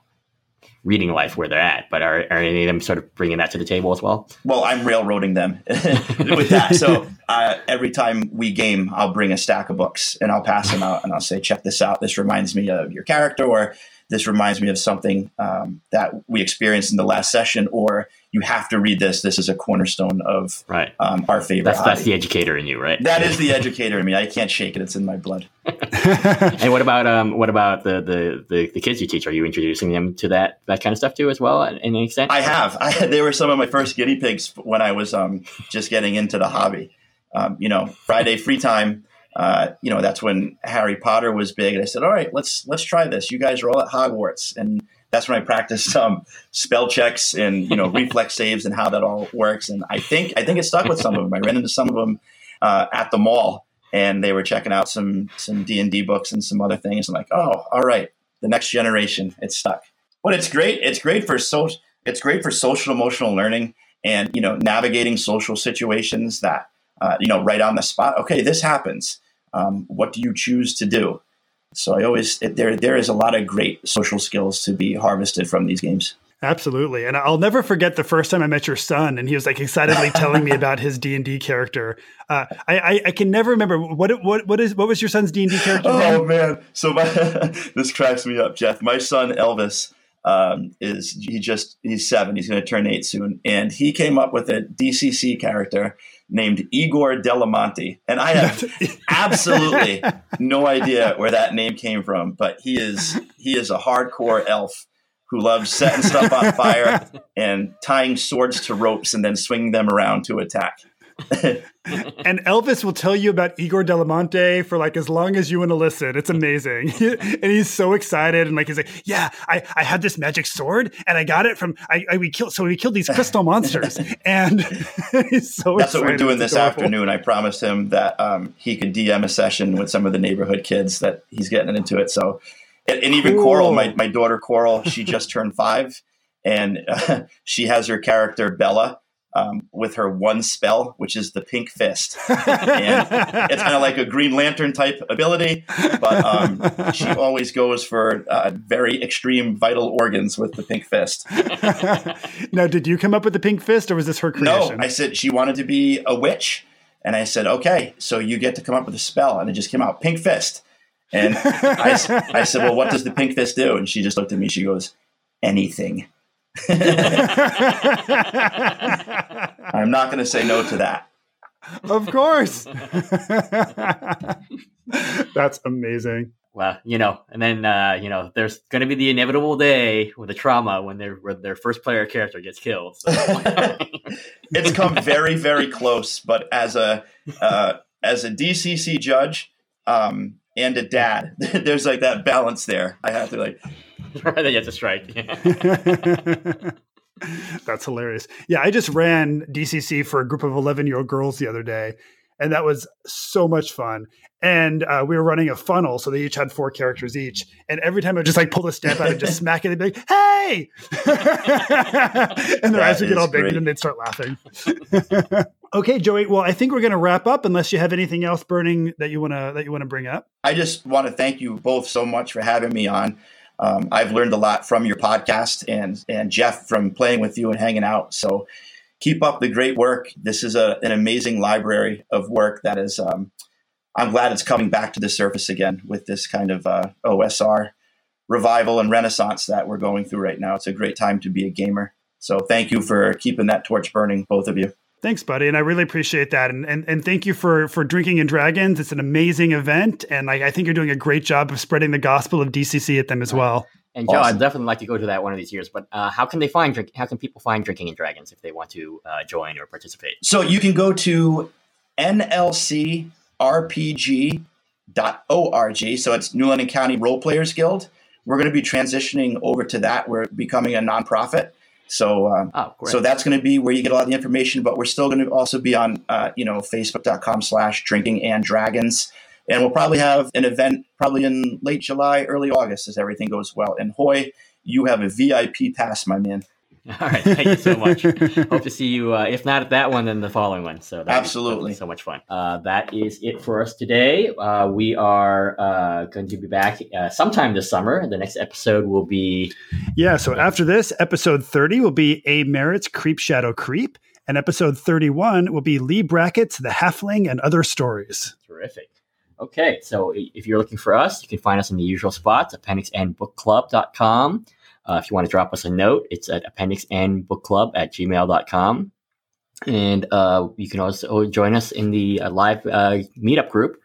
reading life where they're at, but are, are any of them sort of bringing that to the table as well? Well, I'm railroading them with that. So uh, every time we game, I'll bring a stack of books and I'll pass them out and I'll say, check this out. This reminds me of your character, or this reminds me of something um, that we experienced in the last session, or you have to read this. This is a cornerstone of right. um, our favorite. That's, that's the educator in you, right? That is the educator in me. I can't shake it. It's in my blood. And what about um, what about the, the, the, the kids you teach? Are you introducing them to that that kind of stuff too as well in any extent? I have. I, they were some of my first guinea pigs when I was um, just getting into the hobby. Um, you know, Friday free time. Uh, you know, that's when Harry Potter was big. And I said, all right, let's let's try this. You guys are all at Hogwarts. And that's when I practiced um, spell checks and, you know, reflex saves and how that all works. And I think I think it stuck with some of them. I ran into some of them uh, at the mall, and they were checking out some some D and D books and some other things. I'm like, oh, all right, the next generation, it stuck. But it's great. It's great for so it's great for social emotional learning and, you know, navigating social situations that, uh, you know, right on the spot. Okay, this happens. Um, what do you choose to do? So I always, there there is a lot of great social skills to be harvested from these games. Absolutely. And I'll never forget the first time I met your son and he was like excitedly telling me about his D and D character. Uh, I, I, I can never remember what, what, what is, what was your son's D and D character? Oh name? man. So my, this cracks me up, Jeff. My son, Elvis, um, is, he just, he's seven, he's going to turn eight soon. And he came up with a D C C character named Igor Delamonte. And I have absolutely no idea where that name came from, but he is, he is a hardcore elf who loves setting stuff on fire and tying swords to ropes and then swinging them around to attack. And Elvis will tell you about Igor Delamonte for like as long as you want to listen. It's amazing. And he's so excited. And like, he's like, yeah, I, I had this magic sword and I got it from, I, I we killed, so we killed these crystal monsters. And he's so That's excited. That's what we're doing it's this adorable. afternoon. I promised him that um, he could D M a session with some of the neighborhood kids that he's getting into it. So, and, and even cool. Coral, my, my daughter Coral, she just turned five and uh, she has her character Bella. Um, with her one spell, which is the pink fist. And it's kind of like a Green Lantern type ability, but um, she always goes for uh, very extreme vital organs with the pink fist. Now, did you come up with the pink fist or was this her creation? No, I said she wanted to be a witch. And I said, okay, so you get to come up with a spell. And it just came out, pink fist. And I, I said, well, what does the pink fist do? And she just looked at me. She goes, anything. I'm not going to say no to that. Of course. That's amazing. Well, you know, and then, uh, you know, there's going to be the inevitable day with the trauma when their when their first player character gets killed. So. It's come very, very close. But as a uh, as a D C C judge um, and a dad, there's like that balance there. I have to like... Right, they have to strike. Yeah. That's hilarious. Yeah, I just ran D C C for a group of eleven-year-old girls the other day, and that was so much fun. And uh, we were running a funnel, so they each had four characters each. And every time I would just like pull the stamp out and just smack it, they'd be like, hey! And their eyes would get all big great. And they'd start laughing. Okay, Joey, well, I think we're going to wrap up unless you have anything else burning that you want to that you want to bring up. I just want to thank you both so much for having me on. Um, I've learned a lot from your podcast and, and Jeff from playing with you and hanging out. So keep up the great work. This is a, an amazing library of work that is, um, I'm glad it's coming back to the surface again with this kind of uh, O S R revival and renaissance that we're going through right now. It's a great time to be a gamer. So thank you for keeping that torch burning, both of you. Thanks, buddy. And I really appreciate that. And and, and thank you for, for Drinking and Dragons. It's an amazing event. And I, I think you're doing a great job of spreading the gospel of D C C at them as well. And Joe, awesome. I'd definitely like to go to that one of these years. But uh, how can they find drink? How can people find Drinking and Dragons if they want to uh, join or participate? So you can go to N L C R P G dot org. So it's New London County Role Players Guild. We're going to be transitioning over to that. We're becoming a nonprofit. So, um, oh, so that's going to be where you get a lot of the information, but we're still going to also be on, uh, you know, facebook dot com slash drinking and dragons. And we'll probably have an event probably in late July, early August, as everything goes well. And Hoy, you have a V I P pass, my man. All right. Thank you so much. Hope to see you, uh, if not at that one, then the following one. So that's absolutely so much fun. Uh, that is it for us today. Uh, we are uh, going to be back uh, sometime this summer. The next episode will be... Yeah, so after this, episode thirty will be A. Merritt's Creep Shadow Creep. And episode thirty-one will be Lee Brackett's The Halfling and Other Stories. Terrific. Okay, so if you're looking for us, you can find us in the usual spots, appendix n book club dot com. Uh, if you want to drop us a note, it's at appendix n book club at gmail dot com. And uh, you can also join us in the uh, live uh, meetup group,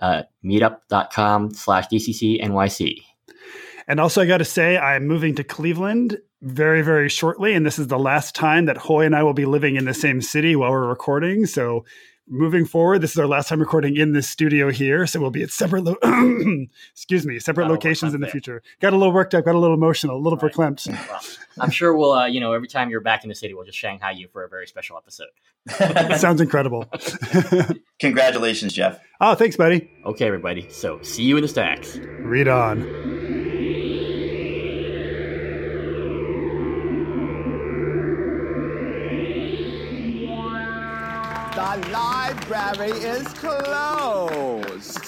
uh, meetup dot com slash D C C N Y C. And also, I got to say, I'm moving to Cleveland very, very shortly. And this is the last time that Hoy and I will be living in the same city while we're recording. So moving forward, this is our last time recording in this studio here. So we'll be at separate, lo- excuse me, separate locations in the there. future. Got a little worked up, got a little emotional, a little right. verklempt. Well, I'm sure we'll, uh, you know, every time you're back in the city, we'll just Shanghai you for a very special episode. Sounds incredible. Congratulations, Jeff. Oh, thanks, buddy. Okay, everybody. So see you in the stacks. Read on. The library is closed.